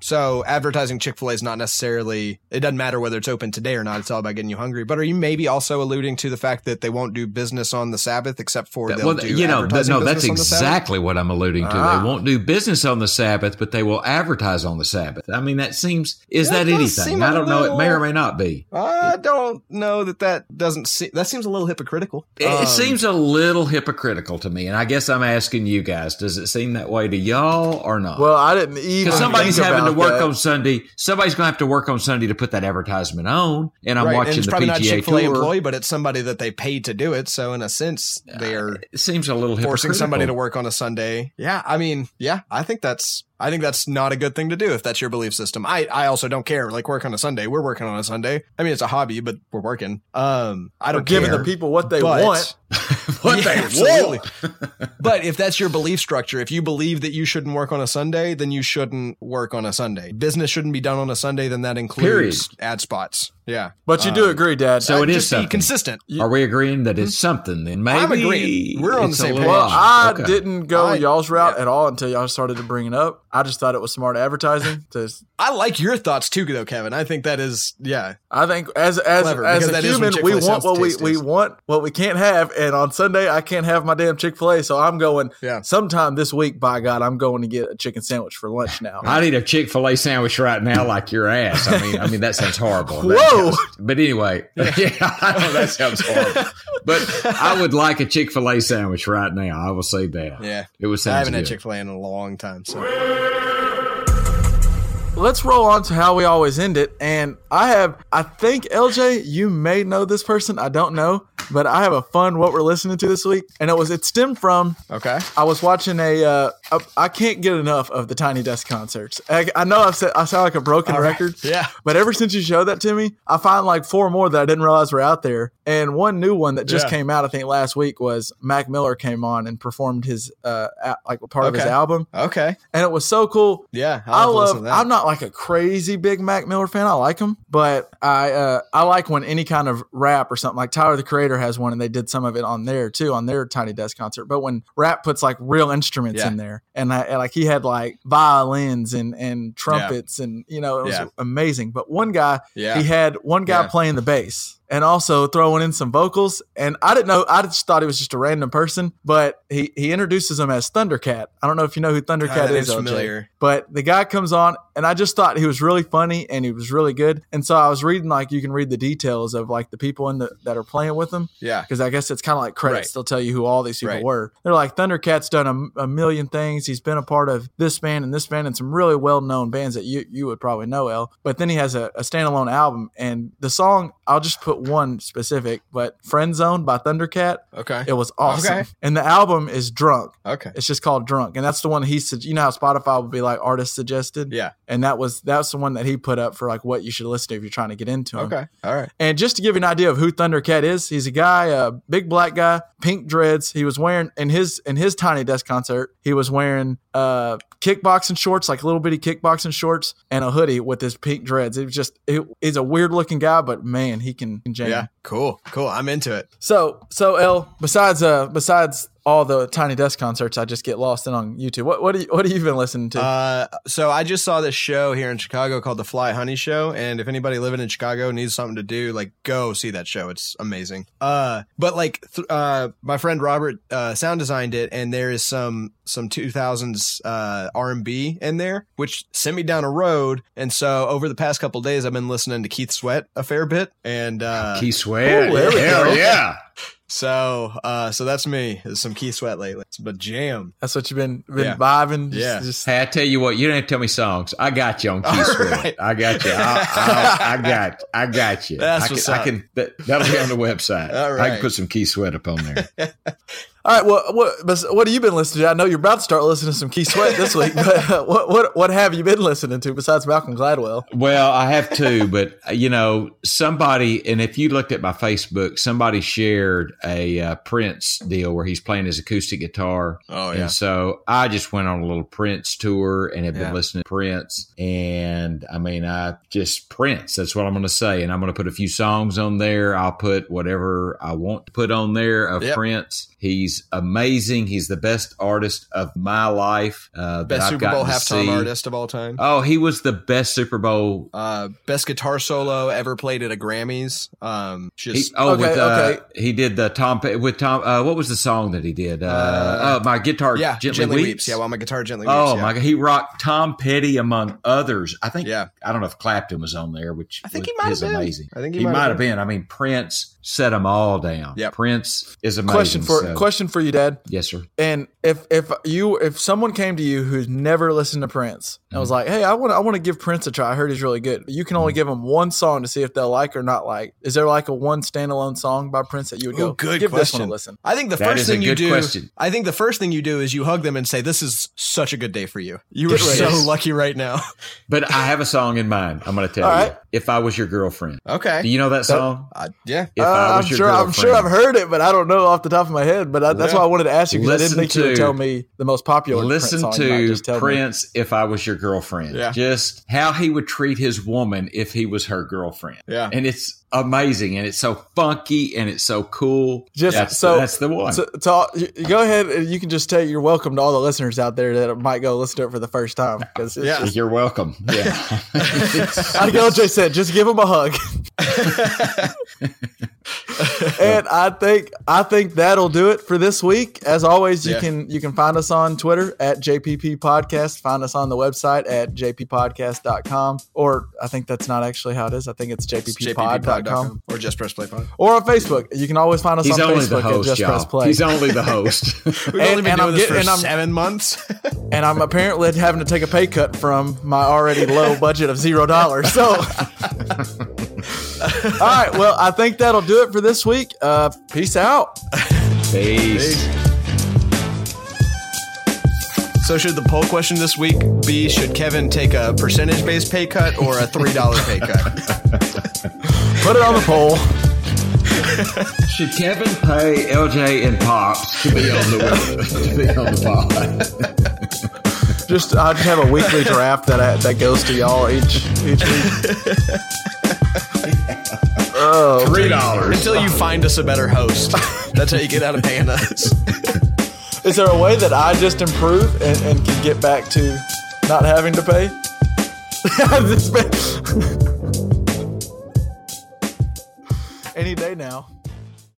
So advertising Chick-fil-A is not necessarily, it doesn't matter whether it's open happen today or not. It's all about getting you hungry. But are you maybe also alluding to the fact that they won't do business on the Sabbath except for they'll do advertising no, that's exactly what I'm alluding to. They won't do business on the Sabbath, but they will advertise on the Sabbath. I mean, that seems – is that anything? I don't know. It may or may not be. I don't know that doesn't seem – that seems a little hypocritical. It seems a little hypocritical to me, and I guess I'm asking you guys, does it seem that way to y'all or not? Well, I didn't even – because somebody's having to work on Sunday. Somebody's going to have to work on Sunday to put that advertisement on, and I'm watching and it's the PGA Tour. Probably not Chick-fil-A employee, but it's somebody that they paid to do it, so in a sense, they're it seems a little forcing somebody to work on a Sunday. Yeah, I mean, yeah, I think that's not a good thing to do if that's your belief system. I also don't care. Like, work on a Sunday. We're working on a Sunday. I mean, it's a hobby, but we're working. I don't care. We're giving the people what they want. What they want. But if that's your belief structure, if you believe that you shouldn't work on a Sunday, then you shouldn't work on a Sunday. Business shouldn't be done on a Sunday, then that includes ad spots. Yeah. But you do agree, Dad. So it is something. Consistent. Are we agreeing that it's something then? Maybe I'm agreeing. We're on the same page. Well, I didn't go y'all's route at all until y'all started to bring it up. I just thought it was smart advertising. I like your thoughts too, though, Kevin. I think that is, yeah. I think as a human, we want what we want, what we can't have. And on Sunday, I can't have my damn Chick-fil-A. So I'm going sometime this week, by God, I'm going to get a chicken sandwich for lunch now. I need a Chick-fil-A sandwich right now, like your ass. I mean, that sounds horrible. Whoa. But anyway, I know that sounds horrible. But I would like a Chick-fil-A sandwich right now. I will say that. Yeah. I haven't had Chick-fil-A in a long time. So. Let's roll on to how we always end it. And I think, LJ, you may know this person. I don't know. But I have a fun what we're listening to this week. And it stemmed from I was watching I can't get enough of the Tiny Desk concerts. I know I sound like a broken record. Yeah. But ever since you showed that to me, I find like four more that I didn't realize were out there. And one new one that just came out, I think last week, was Mac Miller came on and performed his part of his album. Okay. And it was so cool. Yeah. I'm not like a crazy big Mac Miller fan. I like him, but I like when any kind of rap or something, like Tyler the Creator has one, and they did some of it on there too, on their Tiny Desk concert. But when rap puts like real instruments in there, and he had like violins and trumpets, and it was amazing. But one guy, he had one guy playing the bass. And also throwing in some vocals. And I didn't know. I just thought he was just a random person. But he introduces him as Thundercat. I don't know if you know who Thundercat is. Familiar. But the guy comes on, and I just thought he was really funny and he was really good. And so I was reading, like, you can read the details of like the people that are playing with him. Yeah. Because I guess it's kind of like credits. Right. They'll tell you who all these people were. They're like, Thundercat's done a million things. He's been a part of this band and this band and some really well-known bands that you would probably know, El. But then he has a standalone album. And the song, I'll just put one specific, but Friend Zone by Thundercat. Okay. It was awesome. Okay. And the album is Drunk. Okay. It's just called Drunk. And that's the one he said, how Spotify would be like artist suggested. Yeah. And that's the one that he put up for like what you should listen to if you're trying to get into him. Okay. All right. And just to give you an idea of who Thundercat is, he's a guy, a big black guy, pink dreads. He was wearing in his Tiny Desk concert, he was wearing kickboxing shorts, like little bitty kickboxing shorts, and a hoodie with his pink dreads. It was just, he's a weird looking guy, but man, he can jam. Yeah, cool. I'm into it. So El, besides all the Tiny Desk concerts, I just get lost in on YouTube. What have you been listening to? So I just saw this show here in Chicago called The Fly Honey Show, and if anybody living in Chicago needs something to do, like, go see that show. It's amazing. But like my friend Robert sound designed it, and there is some 2000s R&B in there, which sent me down a road. And so over the past couple of days, I've been listening to Keith Sweat a fair bit, and Keith Sweat, yeah. So that's me. There's some Keith Sweat lately. But jam. That's what you've been vibing. Just. Hey, I tell you what, you don't have to tell me songs. I got you on Keith Sweat. Right. I got you. I got you. That's what's up. That'll be on the website. All right. I can put some Keith Sweat up on there. All right. Well, what have you been listening to? I know you're about to start listening to some Keith Sweat this week, but what have you been listening to besides Malcolm Gladwell? Well, I have too, but somebody, and if you looked at my Facebook, somebody shared a Prince deal where he's playing his acoustic guitar. Oh yeah. And so I just went on a little Prince tour and have been listening to Prince, and Prince. That's what I'm going to say, and I'm going to put a few songs on there. I'll put whatever I want to put on there of Prince. He's He's amazing. He's the best artist of my life. Best Super Bowl halftime artist of all time. Oh, he was the best Super Bowl. Best guitar solo ever played at a Grammys. He did the Tom. What was the song that he did? My guitar gently weeps. Yeah, while my guitar gently weeps. Oh yeah. My God, he rocked Tom Petty among others. I think. Yeah. I don't know if Clapton was on there, which I think he might have been. Amazing. I think he might have been. I mean, Prince set them all down. Yeah, Prince is amazing. Question for you, Dad. Yes, sir. And if someone came to you who's never listened to Prince, mm-hmm. I was like, hey, I want to give Prince a try. I heard he's really good. You can only give them one song to see if they'll like or not like. Is there like a one standalone song by Prince that you would go? Good give question. This one a listen. I think the first thing you do is you hug them and say, "This is such a good day for you. You are so lucky right now." But I have a song in mind. I'm going to tell you. Right. If I Was Your Girlfriend. Okay. Do you know that song? Yeah. I'm sure I've heard it, but I don't know off the top of my head. But that's why I wanted to ask you, because I didn't think you would tell me the most popular Prince song. Listen to Prince, If I Was Your Girlfriend. Yeah. Just how he would treat his woman if he was her girlfriend. Yeah. And it's amazing, and it's so funky, and it's so cool. That's the one. Go ahead, and you can just tell you're welcome to all the listeners out there that might go listen to it for the first time. You're welcome. Yeah, like LJ said, just give them a hug. And I think that'll do it for this week. As always, you can find us on Twitter at JPP Podcast. Find us on the website at jppodcast.com, or I think that's not actually how it is. I think it's jpppod.com or Just Press Play Pod, or on Facebook. You can always find us on Facebook at Just Press Play. He's only the host. We've only been doing this for 7 months, and I'm apparently having to take a pay cut from my already low budget of $0. So, all right. Well, I think that'll do it for this week. Peace out. Peace. So should the poll question this week be, should Kevin take a percentage-based pay cut or a $3 pay cut? Put it on the poll. Should Kevin pay LJ and Pops to be on the pod? I'd have a weekly draft that goes to y'all each week. Oh, $3 until you find us a better host. That's how you get out of paying us. Is there a way that I just improve and can get back to not having to pay? Any day now.